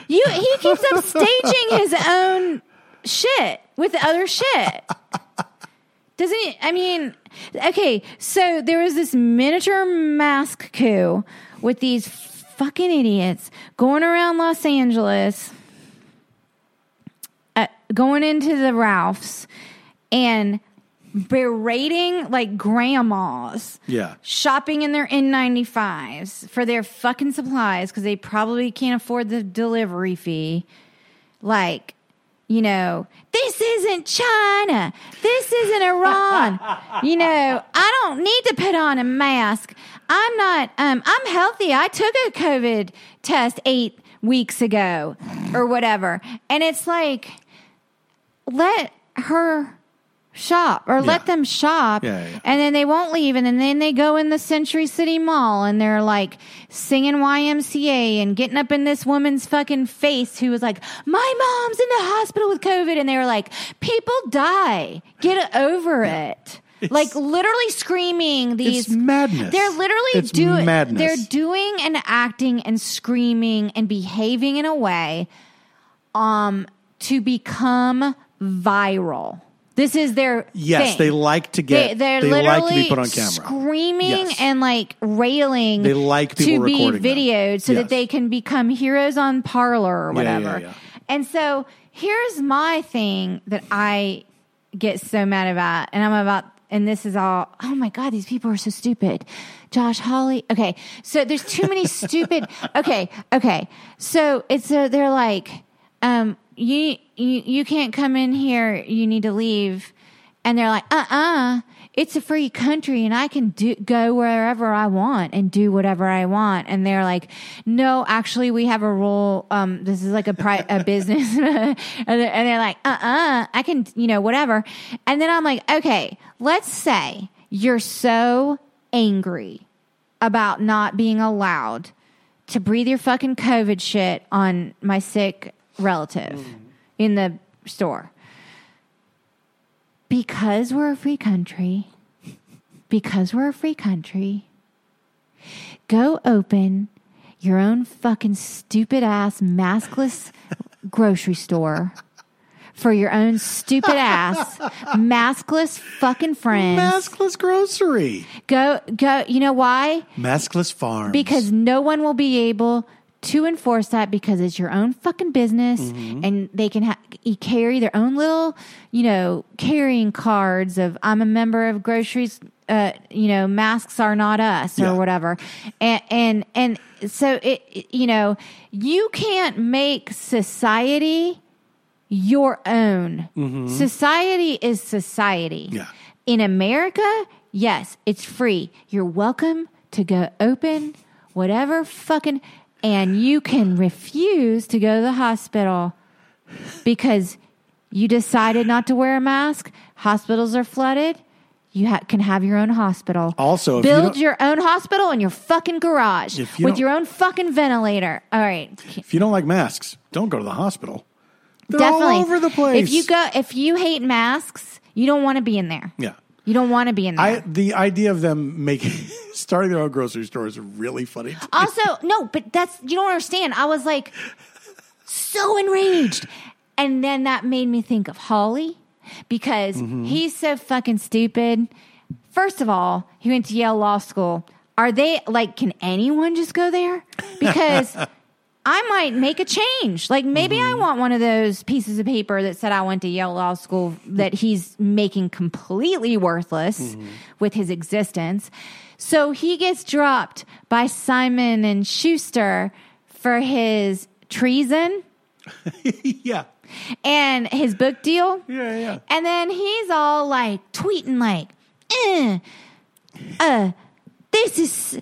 He keeps up staging his own shit with other shit. Doesn't he? I mean, okay, so there was this miniature mask coup with these fucking idiots going around Los Angeles, going into the Ralphs and berating, like, grandmas. Yeah. Shopping in their N95s for their fucking supplies because they probably can't afford the delivery fee. Like, you know, this isn't China. This isn't Iran. You know, I don't need to put on a mask. I'm not, I'm healthy. I took a COVID test 8 weeks ago or whatever. And it's like, let her shop or let them shop. Yeah. And then they won't leave. And then they go in the Century City Mall and they're like singing YMCA and getting up in this woman's fucking face who was like, my mom's in the hospital with COVID. And they were like, people die. Get over it. It's, like, literally screaming these... It's madness. They're literally doing... madness. They're doing and acting and screaming and behaving in a way to become viral. This is their thing. They like to get... They like to be put on camera. Screaming and, like, railing they like people to be videoed them. So that they can become heroes on Parler or whatever. Yeah. And so here's my thing that I get so mad about, and I'm about... And this is all, oh my God, these people are so stupid. Josh Hawley. Okay. So there's too many stupid. Okay. So they're like, you can't come in here. You need to leave. And they're like, it's a free country and I can go wherever I want and do whatever I want. And they're like, no, actually we have a rule. This is like a business. And they're like, I can, whatever. And then I'm like, okay, let's say you're so angry about not being allowed to breathe your fucking COVID shit on my sick relative in the store. Because we're a free country, go open your own fucking stupid ass maskless grocery store for your own stupid ass maskless fucking friends. Maskless grocery. Go. You know why? Maskless farms. Because no one will be able to enforce that because it's your own fucking business and they can carry their own little, carrying cards of I'm a member of groceries, masks are not us or whatever. And so it, you can't make society your own. Society is society. Yeah. In America, yes, it's free. You're welcome to go open whatever fucking... And you can refuse to go to the hospital because you decided not to wear a mask. Hospitals are flooded. You can have your own hospital. Also, build your own hospital in your fucking garage with your own fucking ventilator. All right. If you don't like masks, don't go to the hospital. They're all over the place. If you hate masks, you don't want to be in there. Yeah. You don't want to be in there. The idea of them starting their own grocery store is really funny to me. Also, no, but you don't understand. I was like so enraged. And then that made me think of Hawley because he's so fucking stupid. First of all, he went to Yale Law School. Can anyone just go there? Because I might make a change. Like, maybe I want one of those pieces of paper that said I went to Yale Law School that he's making completely worthless with his existence. So he gets dropped by Simon and Schuster for his treason. And his book deal. And then he's all like tweeting like, this is...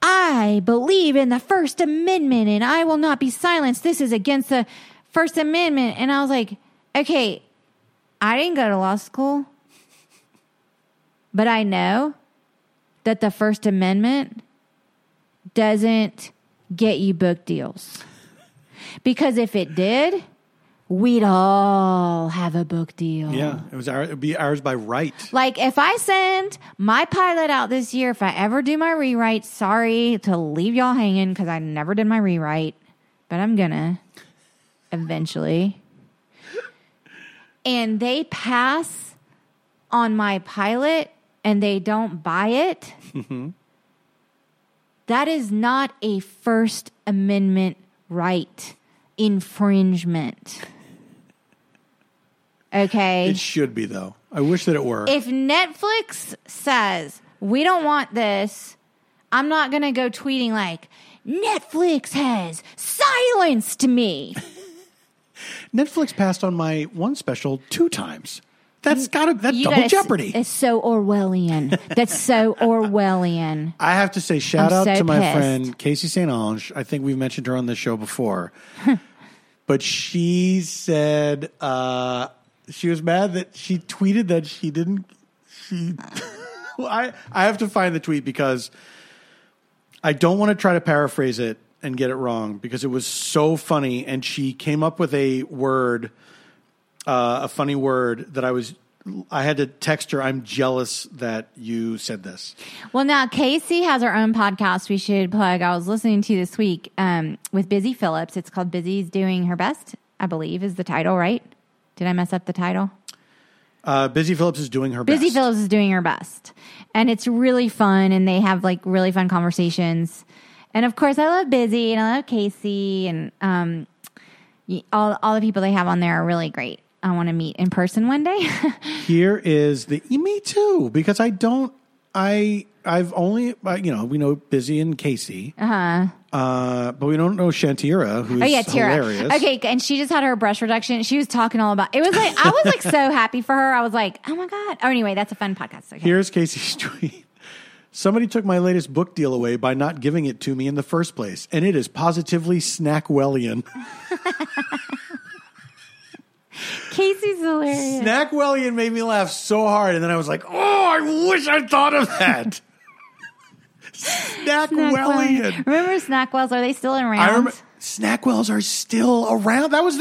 I believe in the First Amendment and I will not be silenced. This is against the First Amendment. And I was like, okay, I didn't go to law school, but I know that the First Amendment doesn't get you book deals. Because if it did, we'd all have a book deal. Yeah, it was ours, it'd be ours by right. Like, if I send my pilot out this year, if I ever do my rewrite, sorry to leave y'all hanging because I never did my rewrite, but I'm gonna eventually. And they pass on my pilot and they don't buy it. That is not a First Amendment right infringement. Okay. It should be, though. I wish that it were. If Netflix says, we don't want this, I'm not going to go tweeting like, Netflix has silenced me. Netflix passed on my one special 2 times. That's double jeopardy. It's so Orwellian. That's so Orwellian. I have to say, shout out to my friend, Casey Saint-Ange. I think we've mentioned her on this show before. But she said she was mad that she tweeted that she didn't. Well, I have to find the tweet because I don't want to try to paraphrase it and get it wrong because it was so funny. And she came up with a word, a funny word that I had to text her. I'm jealous that you said this. Well, now Casey has her own podcast we should plug. I was listening to this week with Busy Phillips. It's called Busy's Doing Her Best, I believe is the title, right? Did I mess up the title? Busy Phillips is doing her best. Busy Phillips is doing her best. And it's really fun. And they have like really fun conversations. And of course I love Busy and I love Casey and all the people they have on there are really great. I want to meet in person one day. Here is the me too, because we know Busy and Casey, but we don't know Shantira, who's Tira. Hilarious. Okay, and she just had her breast reduction. She was talking all about it. Was like I was like so happy for her. I was like, oh my god. Oh, anyway, that's a fun podcast. Okay. Here's Casey's tweet. Somebody took my latest book deal away by not giving it to me in the first place, and it is positively Snackwellian. Casey's hilarious. Snackwellian made me laugh so hard, and then I was like, oh, I wish I thought of that. Snackwellian. Remember Snackwells? Are they still around? Snackwells are still around. That was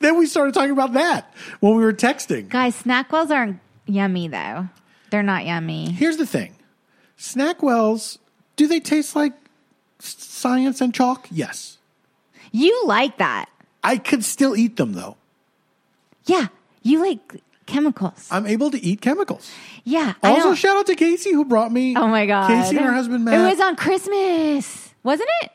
then we started talking about that when we were texting. Guys, Snackwells aren't yummy though. They're not yummy. Here's the thing. Snackwells, do they taste like science and chalk? Yes. You like that. I could still eat them, though. Yeah, you like chemicals. I'm able to eat chemicals. Yeah. Also, shout out to Casey who brought me. Oh my god, Casey and her husband Matt. It was on Christmas, wasn't it?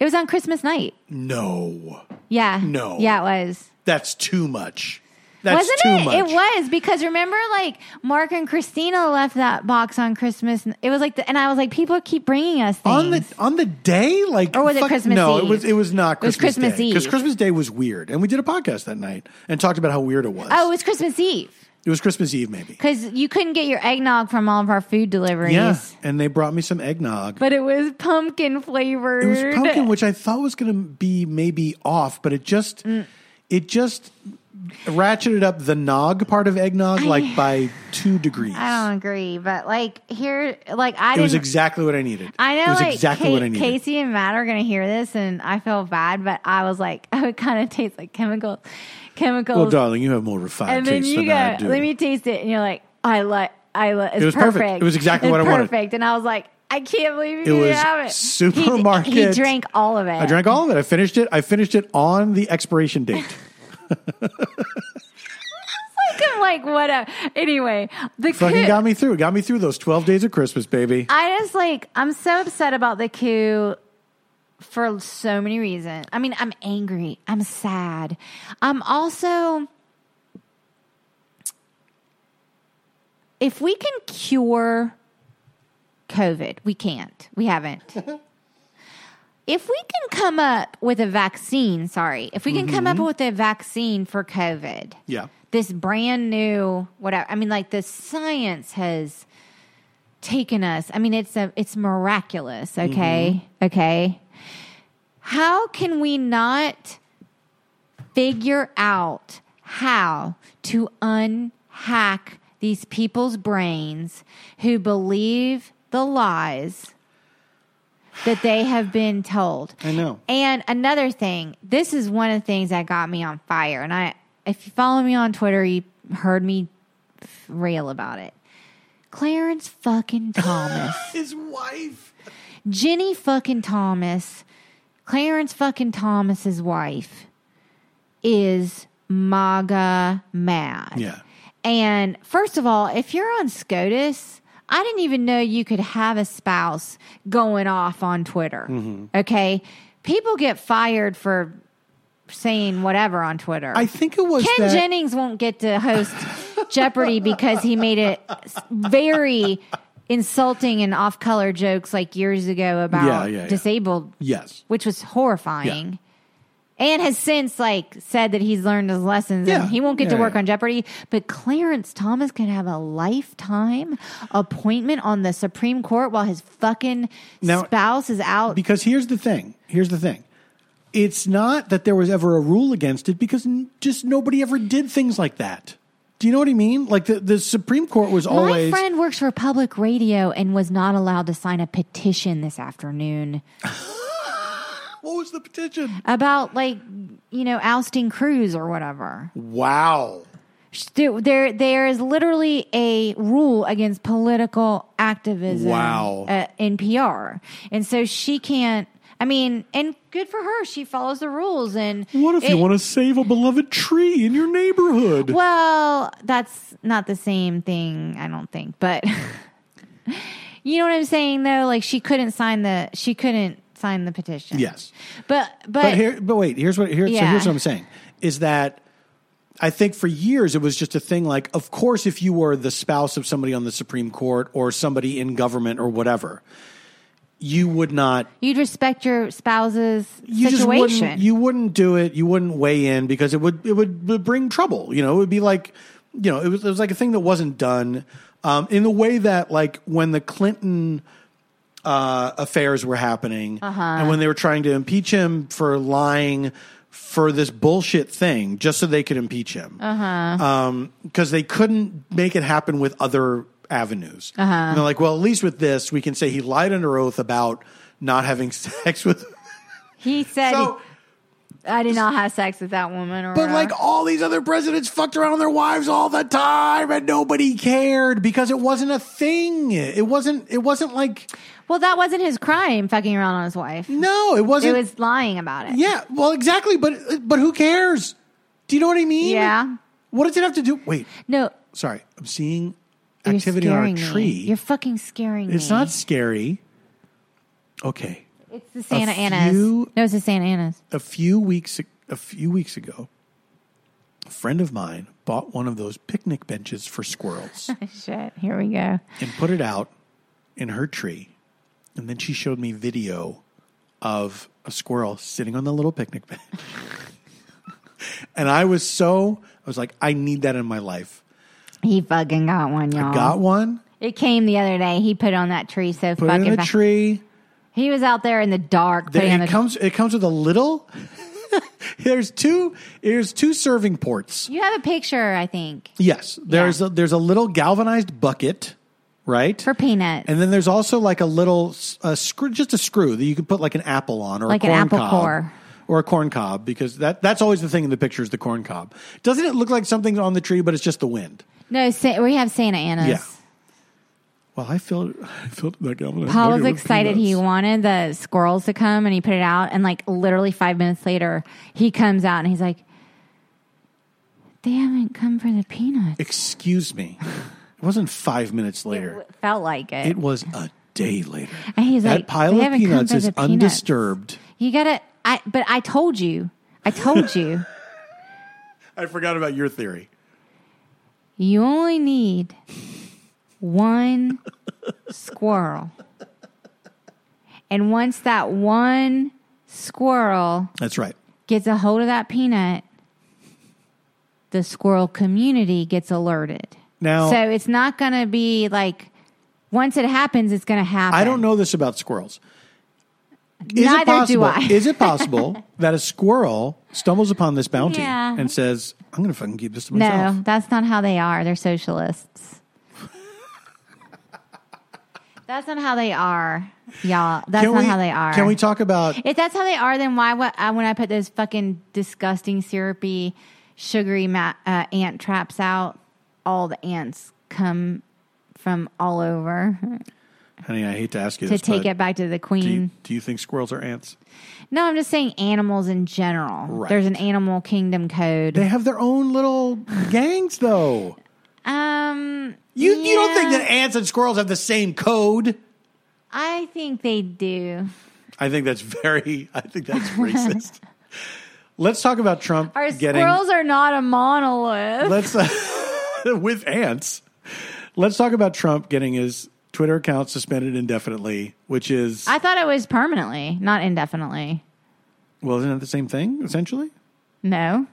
It was on Christmas night. No. Yeah. No. Yeah, it was. That's too much. Wasn't it too much? It was because remember, like Mark and Christina left that box on Christmas. It was like, and I was like, people keep bringing us things on the day, like, or was it Christmas Eve? No, it was not. It was Christmas Eve because Christmas Day was weird, and we did a podcast that night and talked about how weird it was. Oh, it was Christmas Eve. It was Christmas Eve, maybe because you couldn't get your eggnog from all of our food deliveries. Yeah, and they brought me some eggnog, but it was pumpkin flavored. It was pumpkin, which I thought was going to be maybe off, but it just ratcheted up the nog part of eggnog like by 2 degrees. I don't agree, but like here, like I didn't. It was exactly what I needed. I know, it was like exactly what I needed. Casey and Matt are going to hear this, and I feel bad, but I was like, oh, it kind of tastes like chemicals. Well, darling, you have more refined taste than I do. Let me taste it, and you're like, it was perfect. It was exactly what I wanted. Perfect, and I was like, I can't believe you didn't have it. Supermarket. He drank all of it. I drank all of it. I finished it. I finished it on the expiration date. I'm like whatever. Anyway, the fucking coup got me through. Got me through those 12 days of Christmas, baby. I'm so upset about the coup for so many reasons. I mean, I'm angry. I'm sad. I'm also... If we can cure COVID, we can't. We haven't. If we can come up with a vaccine, if we can come up with a vaccine for COVID, this brand new, whatever. I mean, like the science has taken us. I mean, it's miraculous. Okay. Okay. How can we not figure out how to unhack these people's brains who believe the lies that they have been told? I know. And another thing, this is one of the things that got me on fire. And if you follow me on Twitter, you heard me rail about it. Clarence fucking Thomas. His wife. Jenny fucking Thomas. Clarence fucking Thomas's wife is MAGA mad. Yeah. And first of all, if you're on SCOTUS, I didn't even know you could have a spouse going off on Twitter. Okay? People get fired for saying whatever on Twitter. I think it was Ken Jennings won't get to host Jeopardy because he made it very insulting and off-color jokes like years ago about disabled, which was horrifying. And has since, said that he's learned his lessons and he won't get to work on Jeopardy. But Clarence Thomas can have a lifetime appointment on the Supreme Court while his fucking spouse is out. Because here's the thing. It's not that there was ever a rule against it because just nobody ever did things like that. Do you know what I mean? Like, the Supreme Court was always... My friend works for public radio and was not allowed to sign a petition this afternoon. What was the petition? About, ousting Cruz or whatever. Wow. There is literally a rule against political activism in PR. And so she can't... I mean, and good for her. She follows the rules. And what if you want to save a beloved tree in your neighborhood? Well, that's not the same thing, I don't think. But you know what I'm saying, though? She couldn't sign the... Sign the petition. Yes, but wait. So here's what I'm saying is that I think for years it was just a thing. Of course, if you were the spouse of somebody on the Supreme Court or somebody in government or whatever, you would not. You'd respect your spouse's situation. You wouldn't do it. You wouldn't weigh in because it would bring trouble. It would be it was like a thing that wasn't done in the way that when the Clinton affairs were happening, and when they were trying to impeach him for lying for this bullshit thing, just so they could impeach him, because they couldn't make it happen with other avenues. And they're like, well, at least with this, we can say he lied under oath about not having sex with. He said, "I did not have sex with that woman." All these other presidents fucked around with their wives all the time, and nobody cared because it wasn't a thing. It wasn't. Well, that wasn't his crime, fucking around on his wife. No, it wasn't. It was lying about it. Yeah, well, exactly, but who cares? Do you know what I mean? Yeah. What does it have to do? Wait. No. Sorry, I'm seeing activity on a tree. You're fucking scaring me. It's not scary. Okay. It's the Santa Ana's. It's the Santa Ana's. A few weeks ago, a friend of mine bought one of those picnic benches for squirrels. Shit, here we go. And put it out in her tree. And then she showed me video of a squirrel sitting on the little picnic bench. And I was like, I need that in my life. He fucking got one, y'all. I got one. It came the other day. He put it on that tree. So put it in the tree. He was out there in the dark. It comes with a little. There's two serving ports. You have a picture, I think. Yes. There's a little galvanized bucket. Right? For peanuts. And then there's also a little screw, just a screw that you can put an apple on or a corn cob. Like an apple core. Or a corn cob, because that's always the thing in the picture is the corn cob. Doesn't it look like something's on the tree, but it's just the wind? No, we have Santa Ana's. Yeah. Well, I felt like Paul was excited. He wanted the squirrels to come, and he put it out, and literally 5 minutes later, he comes out, and he's like, they haven't come for the peanuts. Excuse me. It wasn't 5 minutes later. It felt like it. It was a day later. And he's that pile of peanuts is undisturbed. You gotta. But I told you. I told you. I forgot about your theory. You only need one squirrel. And once that one squirrel gets a hold of that peanut, the squirrel community gets alerted. Now, so it's not going to be like, once it happens, it's going to happen. I don't know this about squirrels. Neither do I. Is it possible that a squirrel stumbles upon this bounty and says, I'm going to fucking keep this to myself? No, that's not how they are. They're socialists. That's not how they are, y'all. That's not how they are. Can we talk about... If that's how they are, then why when I put those fucking disgusting, syrupy, sugary ant traps out, all the ants come from all over. Honey, I hate to ask you this, but... To take it back to the queen. Do you think squirrels are ants? No, I'm just saying animals in general. Right. There's an animal kingdom code. They have their own little gangs, though. You don't think that ants and squirrels have the same code? I think they do. I think that's racist. Let's talk about Trump squirrels are not a monolith. With ants. Let's talk about Trump getting his Twitter account suspended indefinitely, which is... I thought it was permanently, not indefinitely. Well, isn't it the same thing, essentially? No.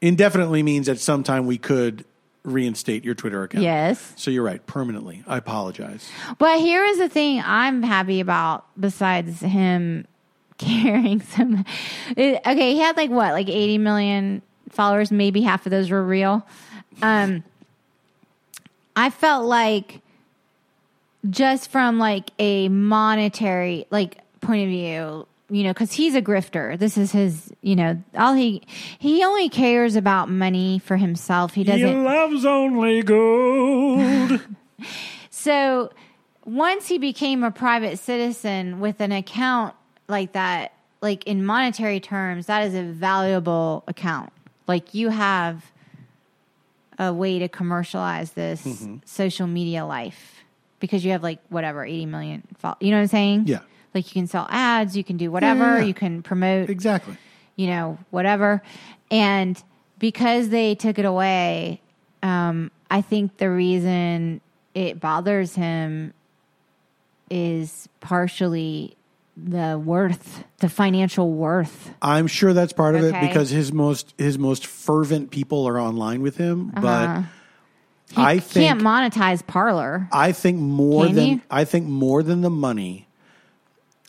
Indefinitely means at some time we could... reinstate your Twitter account. Yes. So you're right, permanently. I apologize. But here is the thing I'm happy about besides him caring some... Okay, he had like 80 million followers? Maybe half of those were real. I felt like just from like a monetary point of view... You know, because he's a grifter. This is his, all he only cares about money for himself. He doesn't. He loves only gold. So once he became a private citizen with an account like that, like in monetary terms, that is a valuable account. Like you have a way to commercialize this social media life because you have 80 million followers. You know what I'm saying? Yeah. Like, you can sell ads, you can do whatever, you can promote. Exactly. Whatever. And because they took it away, I think the reason it bothers him is partially the financial worth. I'm sure that's part of it because his most fervent people are online with him, but... He can't monetize Parler. I think more than the money...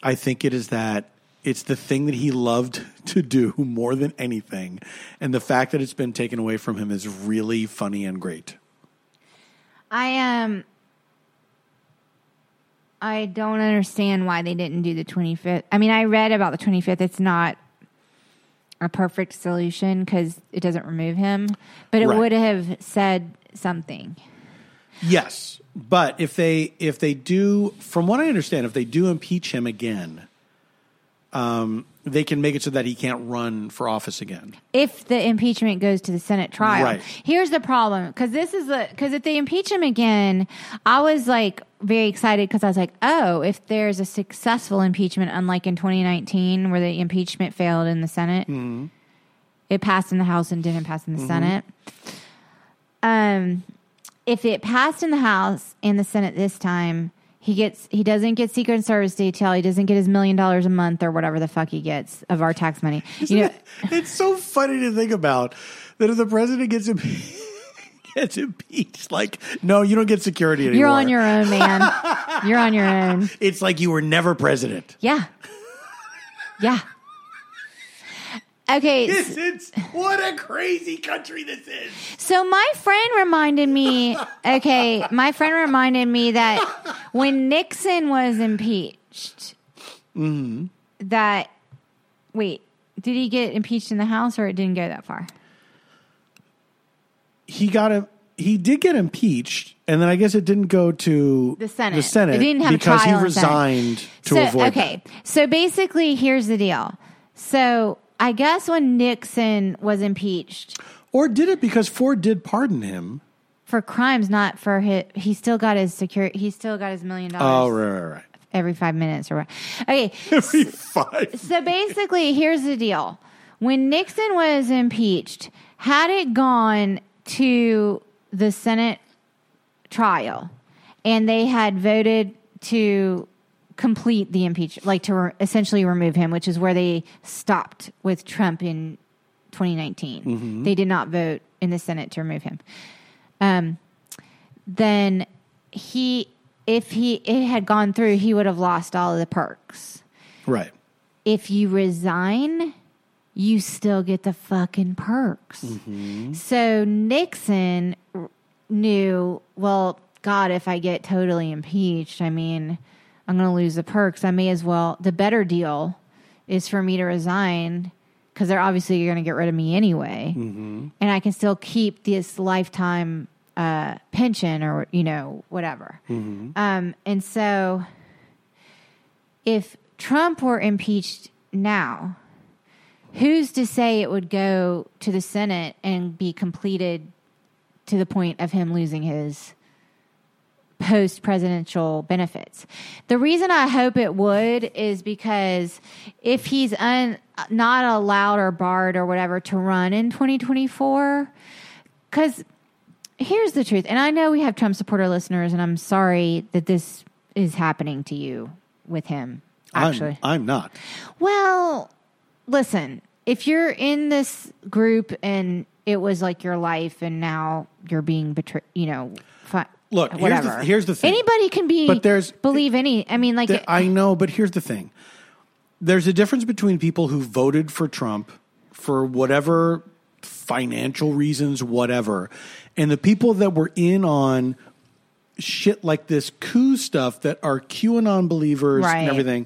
I think it is that it's the thing that he loved to do more than anything. And the fact that it's been taken away from him is really funny and great. I don't understand why they didn't do the 25th. I mean, I read about the 25th. It's not a perfect solution because it doesn't remove him. But it would have said something. Yes. But if they do, from what I understand, if they do impeach him again, they can make it so that he can't run for office again. If the impeachment goes to the Senate trial. Right. Here's the problem, because if they impeach him again, I was very excited because I was like, oh, if there's a successful impeachment, unlike in 2019 where the impeachment failed in the Senate, it passed in the House and didn't pass in the Senate. If it passed in the House and the Senate this time, he doesn't get Secret Service detail. He doesn't get his $1 million a month or whatever the fuck he gets of our tax money. It's so funny to think about that if the president gets impeached, no, you don't get security anymore. You're on your own, man. You're on your own. It's like you were never president. Yeah. Yeah. Okay. What a crazy country this is. So my friend reminded me that when Nixon was impeached, did he get impeached in the House or it didn't go that far? He did get impeached, and then I guess it didn't go to the Senate. The Senate didn't have because he resigned to avoid. Okay. That. So basically, here's the deal. So I guess when Nixon was impeached. Or did it because Ford did pardon him. For crimes, not for his... He still got his $1 million. Oh, right. every 5 minutes or what. Okay. Every five. So basically, here's the deal. When Nixon was impeached, had it gone to the Senate trial and they had voted to complete the impeachment, like to essentially remove him, which is where they stopped with Trump in 2019. Mm-hmm. They did not vote in the Senate to remove him. Then if it had gone through, he would have lost all of the perks. Right. If you resign, you still get the fucking perks. Mm-hmm. So Nixon knew, well, God, if I get totally impeached, I mean, I'm going to lose the perks. I may as well. The better deal is for me to resign because they're obviously going to get rid of me anyway. Mm-hmm. And I can still keep this lifetime pension or, you know, whatever. Mm-hmm. And so if Trump were impeached now, who's to say it would go to the Senate and be completed to the point of him losing his post-presidential benefits? The reason I hope it would is because if he's not allowed or barred or whatever to run in 2024, because here's the truth, and I know we have Trump supporter listeners, and I'm sorry that this is happening to you with him, actually. I'm not. Well, listen, if you're in this group and it was like your life and now you're being betrayed, you know, look, whatever. Here's the thing. Anybody can be, but I know, but here's the thing. There's a difference between people who voted for Trump for whatever financial reasons, whatever, and the people that were in on shit like this coup stuff that are QAnon believers and everything.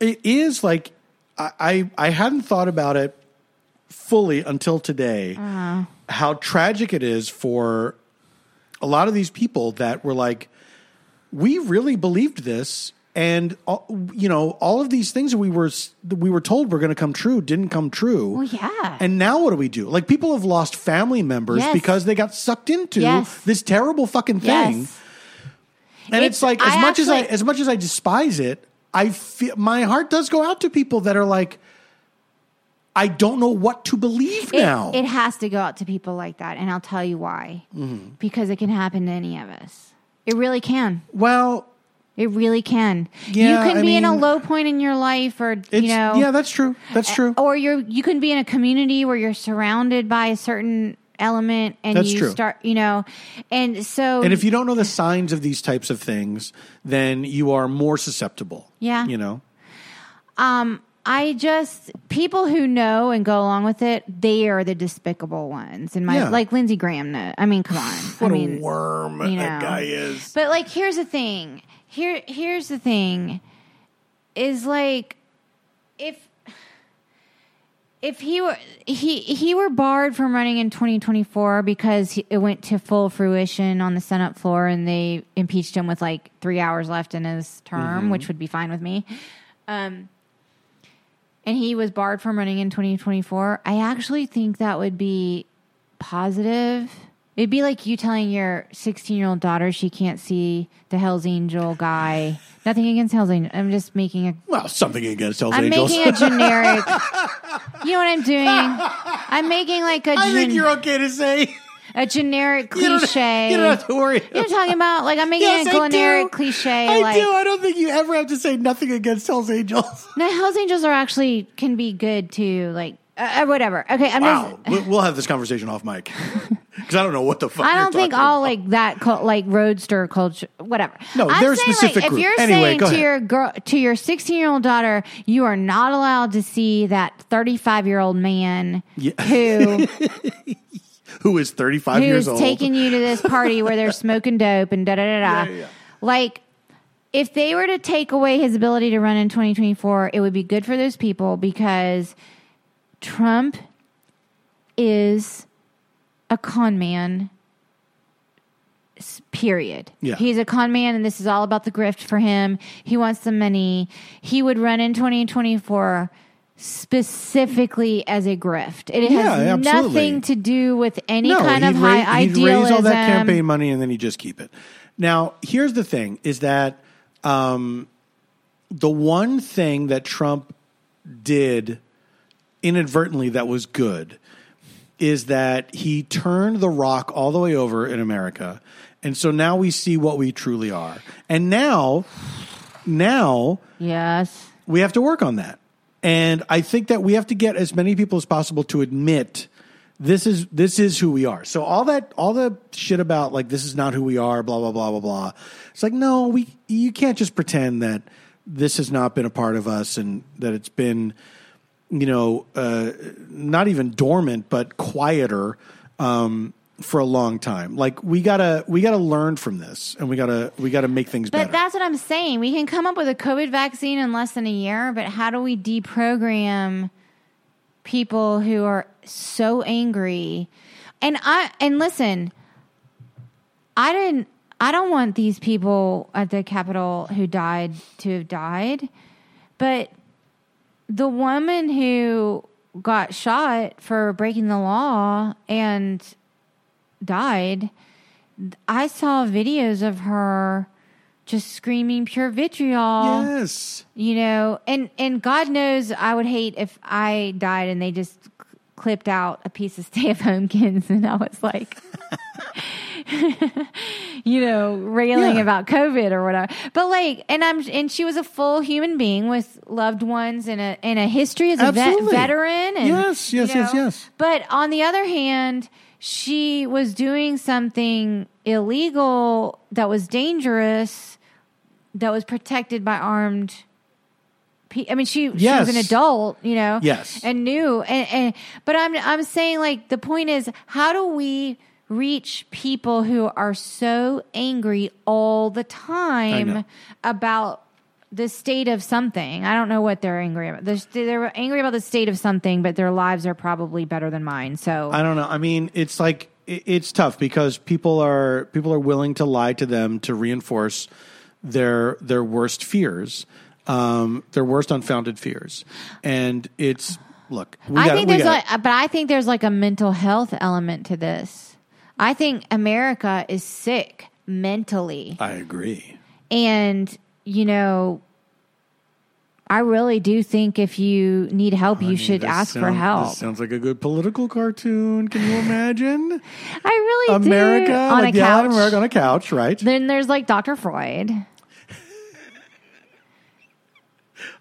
It is like, I hadn't thought about it fully until today, how tragic it is for a lot of these people that were like, we really believed this. And, you know, all of these things we were told were going to come true didn't come true. Well, yeah. And now what do we do? Like, people have lost family members because they got sucked into this terrible fucking thing. Yes. And it's like, as much as I despise it, I feel, my heart does go out to people that are like, I don't know what to believe now. It has to go out to people like that, and I'll tell you why. Mm-hmm. Because it can happen to any of us. It really can. Well, it really can. Yeah, you can be in a low point in your life, or you know, yeah, that's true. That's true. Or you can be in a community where you're surrounded by a certain element, and that's true. Start, you know, and so. And if you don't know the signs of these types of things, then you are more susceptible. Yeah, you know. People who know and go along with it, they are the despicable ones. In my like Lindsey Graham, I mean, come on. A worm, you know, that guy is. But like, here's the thing. Here's the thing, is like, if he were barred from running in 2024 because it went to full fruition on the Senate floor and they impeached him with like 3 hours left in his term, mm-hmm. which would be fine with me. And he was barred from running in 2024. I actually think that would be positive. It'd be like you telling your 16-year-old daughter she can't see the Hell's Angel guy. Nothing against Hell's Angel. I'm just making a... Well, something against Hell's Angels. I'm making a generic... You know what I'm doing? I'm making like a... I think you're okay to say... A generic cliche. You don't have to worry. You know what I'm talking about? Like, I'm making a generic cliche. I do. I don't think you ever have to say nothing against Hell's Angels. No, Hell's Angels can be good too. Like, whatever. Okay, we'll have this conversation off mic because I don't know what the fuck. I don't think all about. Like that, like roadster culture, whatever. No, there's specific. Like, if you're saying to your 16-year-old daughter, you are not allowed to see that 35-year-old man who. Who is 35 years old. Who's taking you to this party where they're smoking dope and da-da-da-da. Yeah. Like, if they were to take away his ability to run in 2024, it would be good for those people because Trump is a con man, period. Yeah. He's a con man, and this is all about the grift for him. He wants the money. He would run in 2024 specifically as a grift. It has nothing to do with any kind of high idealism. He'd raise all that campaign money and then he'd just keep it. Now, here's the thing: is that the one thing that Trump did inadvertently that was good is that he turned the rock all the way over in America. And so now we see what we truly are. And now yes, we have to work on that. And I think that we have to get as many people as possible to admit this is who we are. So all the shit about like this is not who we are, blah blah blah blah blah. It's like no, you can't just pretend that this has not been a part of us and that it's been not even dormant but quieter for a long time. Like we gotta learn from this, and we gotta make things better. But that's what I'm saying. We can come up with a COVID vaccine in less than a year, but how do we deprogram people who are so angry? And listen, I don't want these people at the Capitol who died to have died, but the woman who got shot for breaking the law and died, I saw videos of her just screaming pure vitriol. Yes. And God knows I would hate if I died and they just clipped out a piece of Stay of Homekins and I was like, railing about COVID or whatever. But like, and she was a full human being with loved ones and a history as a veteran. And, yes. But on the other hand, she was doing something illegal that was dangerous, that was protected by armed people. I mean, she was an adult, Yes. And knew. But I'm saying, like, the point is, how do we reach people who are so angry all the time about the state of something? I don't know what they're angry about. They're angry about the state of something, but their lives are probably better than mine. So I don't know. I mean, it's like it's tough because people are willing to lie to them to reinforce their worst fears, their worst unfounded fears, and it's look. I think there's like a mental health element to this. I think America is sick mentally. I agree, and. I really do think if you need help, you should ask for help. This sounds like a good political cartoon. Can you imagine? I really do. America on a couch. Yeah, America on a couch, right? Then there's like Dr. Freud.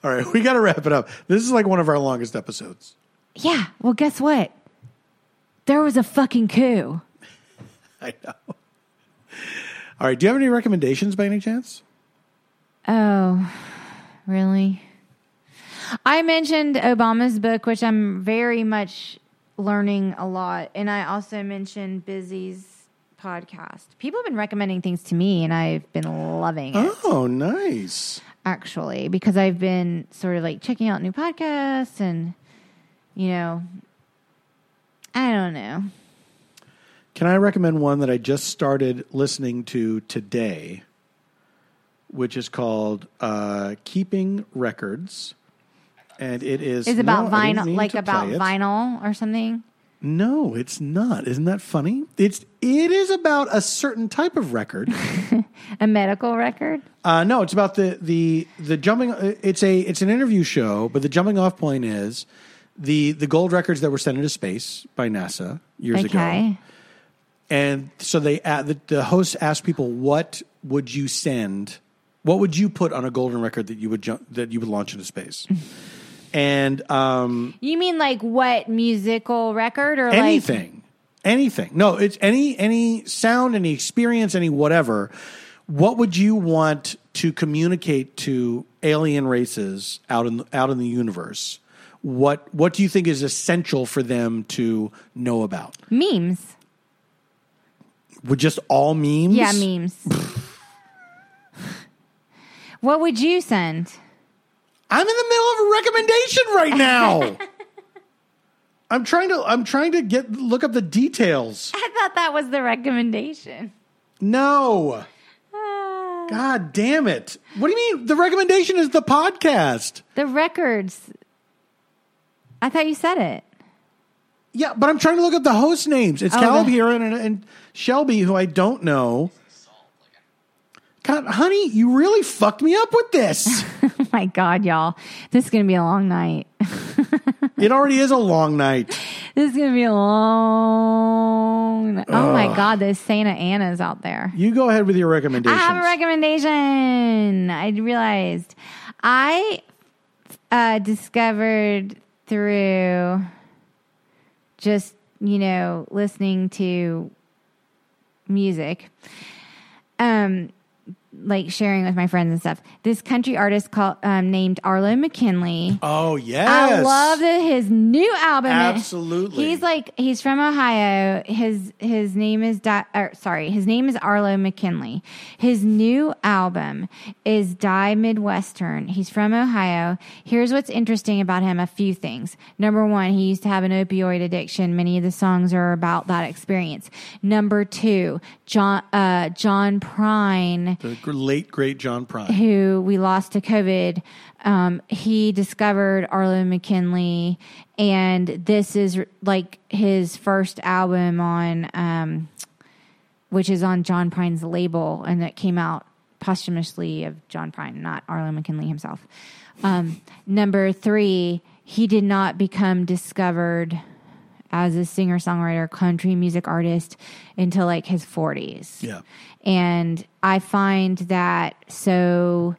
All right, we got to wrap it up. This is like one of our longest episodes. Yeah. Well, guess what? There was a fucking coup. I know. All right. Do you have any recommendations by any chance? Oh, really? I mentioned Obama's book, which I'm very much learning a lot. And I also mentioned Busy's podcast. People have been recommending things to me, and I've been loving it. Oh, nice. Actually, because I've been sort of like checking out new podcasts and, I don't know. Can I recommend one that I just started listening to today? Which is called Keeping Records, and it is... It's about vinyl, like about vinyl or something? No, it's not. Isn't that funny? It is about a certain type of record. A medical record? No, it's about the jumping... It's an interview show, but the jumping off point is the gold records that were sent into space by NASA years ago. And so the host asked people, what would you send... What would you put on a golden record that you would launch into space? And you mean like what musical record or anything? Like... Anything. No, it's any sound, any experience, any whatever. What would you want to communicate to alien races out in the universe? What do you think is essential for them to know about? Memes. Would just all memes? Yeah, memes. What would you send? I'm in the middle of a recommendation right now. I'm trying to look up the details. I thought that was the recommendation. No. God damn it. What do you mean? The recommendation is the podcast. The records. I thought you said it. Yeah, but I'm trying to look up the host names. It's Caleb Heron and Shelby, who I don't know. God, honey, you really fucked me up with this. my God, y'all. This is going to be a long night. It already is a long night. This is going to be a long night. Oh, my God. There's Santa Anna's out there. You go ahead with your recommendations. I have a recommendation. I realized. I discovered through just, you know, listening to music, like sharing with my friends and stuff, this country artist called named Arlo McKinley. Oh, yes. I love his new album. Absolutely. He's from Ohio. His name is Arlo McKinley. His new album is Die Midwestern. He's from Ohio. Here's what's interesting about him. A few things. Number one, he used to have an opioid addiction. Many of the songs are about that experience. Number two, John Prine. Late, great John Prine, who we lost to COVID. He discovered Arlo McKinley, and this is like his first album on, which is on John Prine's label, and that came out posthumously of John Prine, not Arlo McKinley himself. Number three, he did not become discovered as a singer-songwriter, country music artist until like his 40s. Yeah. And I find that so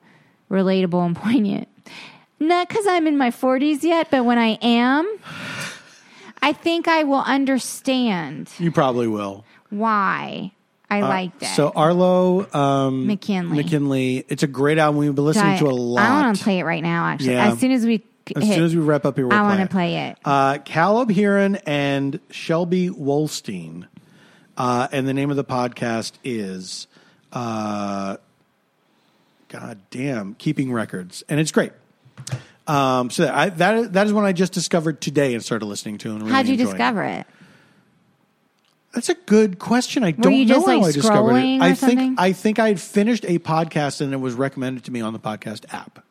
relatable and poignant. Not because I'm in my 40s yet, but when I am, I think I will understand. You probably will. Why I liked it. So Arlo McKinley. It's a great album. We've been listening to a lot. I want to play it right now, actually. Yeah. As soon as we wrap up here, we'll play it. I want to play it. Caleb Heron and Shelby Wolstein. And the name of the podcast is, Keeping Records. And it's great. So that is one I just discovered today and started listening to. And really how'd you discover it? That's a good question. I don't know how I discovered it. I think I had finished a podcast and it was recommended to me on the podcast app.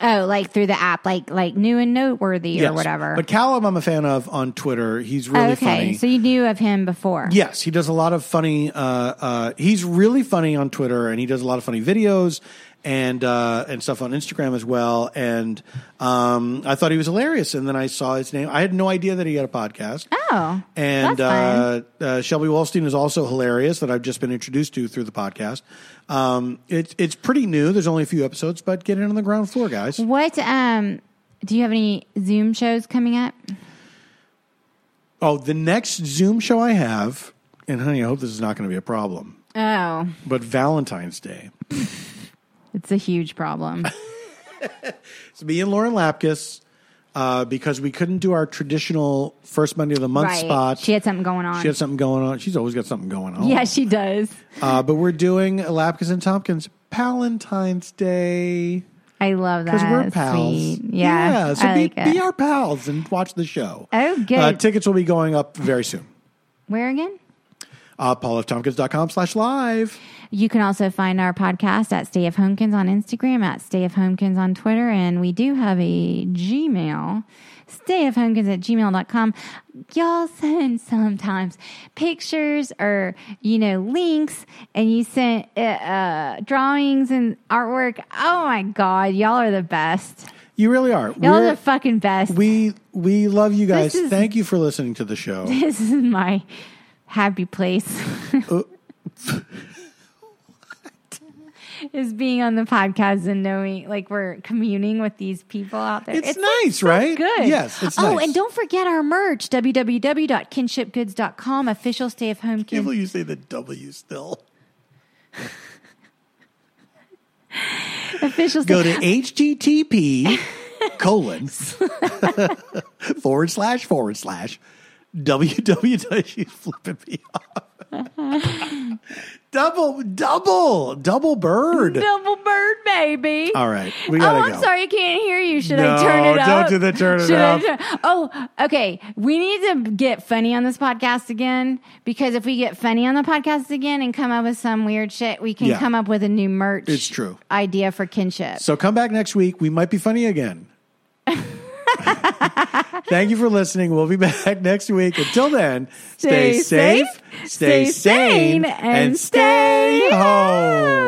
Oh, like through the app, like new and noteworthy or whatever. But Caleb, I'm a fan of on Twitter. He's really funny. So you knew of him before? Yes, he does a lot of funny. He's really funny on Twitter, and he does a lot of funny videos and stuff on Instagram as well. And I thought he was hilarious, and then I saw his name. I had no idea that he had a podcast. Oh, and that's fun. Shelby Wolstein is also hilarious that I've just been introduced to through the podcast. It's pretty new. There's only a few episodes, but get in on the ground floor, guys. What do you have any Zoom shows coming up? Oh, the next Zoom show I have, and honey, I hope this is not going to be a problem. Oh, but Valentine's Day. It's a huge problem. It's me and Lauren Lapkus, because we couldn't do our traditional first Monday of the month spot. She had something going on. She's always got something going on. Yeah, she does. But we're doing Lapkus and Tompkins Palentine's Day. I love that. Because we're pals. Sweet. Yeah. So be our pals and watch the show. Oh, good. Tickets will be going up very soon. Where again? PaulFTompkins.com/live. You can also find our podcast at Stay of Homekins on Instagram, at Stay of Homekins on Twitter, and we do have a Gmail, stayofhomekins@gmail.com. Y'all send sometimes pictures or, you know, links, and you send drawings and artwork. Oh, my God. Y'all are the best. You really are. Y'all are the fucking best. We love you guys. Thank you for listening to the show. This is my happy place. Is being on the podcast and knowing, like, we're communing with these people out there. It's nice, right? Good. Yes, it's nice. Oh, and don't forget our merch, www.kinshipgoods.com, official Stay of Homekins. I can't believe you say the W still. Official Stay. Go to http:// www. She's flipping me off. Double bird. Double bird, baby. All right. We gotta go. I'm sorry. I can't hear you. Should I turn it up? No, don't do the turn it up. Okay. We need to get funny on this podcast again, because if we get funny on the podcast again and come up with some weird shit, we can come up with a new merch idea for kinship. So come back next week. We might be funny again. Thank you for listening. We'll be back next week. Until then, stay safe, stay sane, and stay home.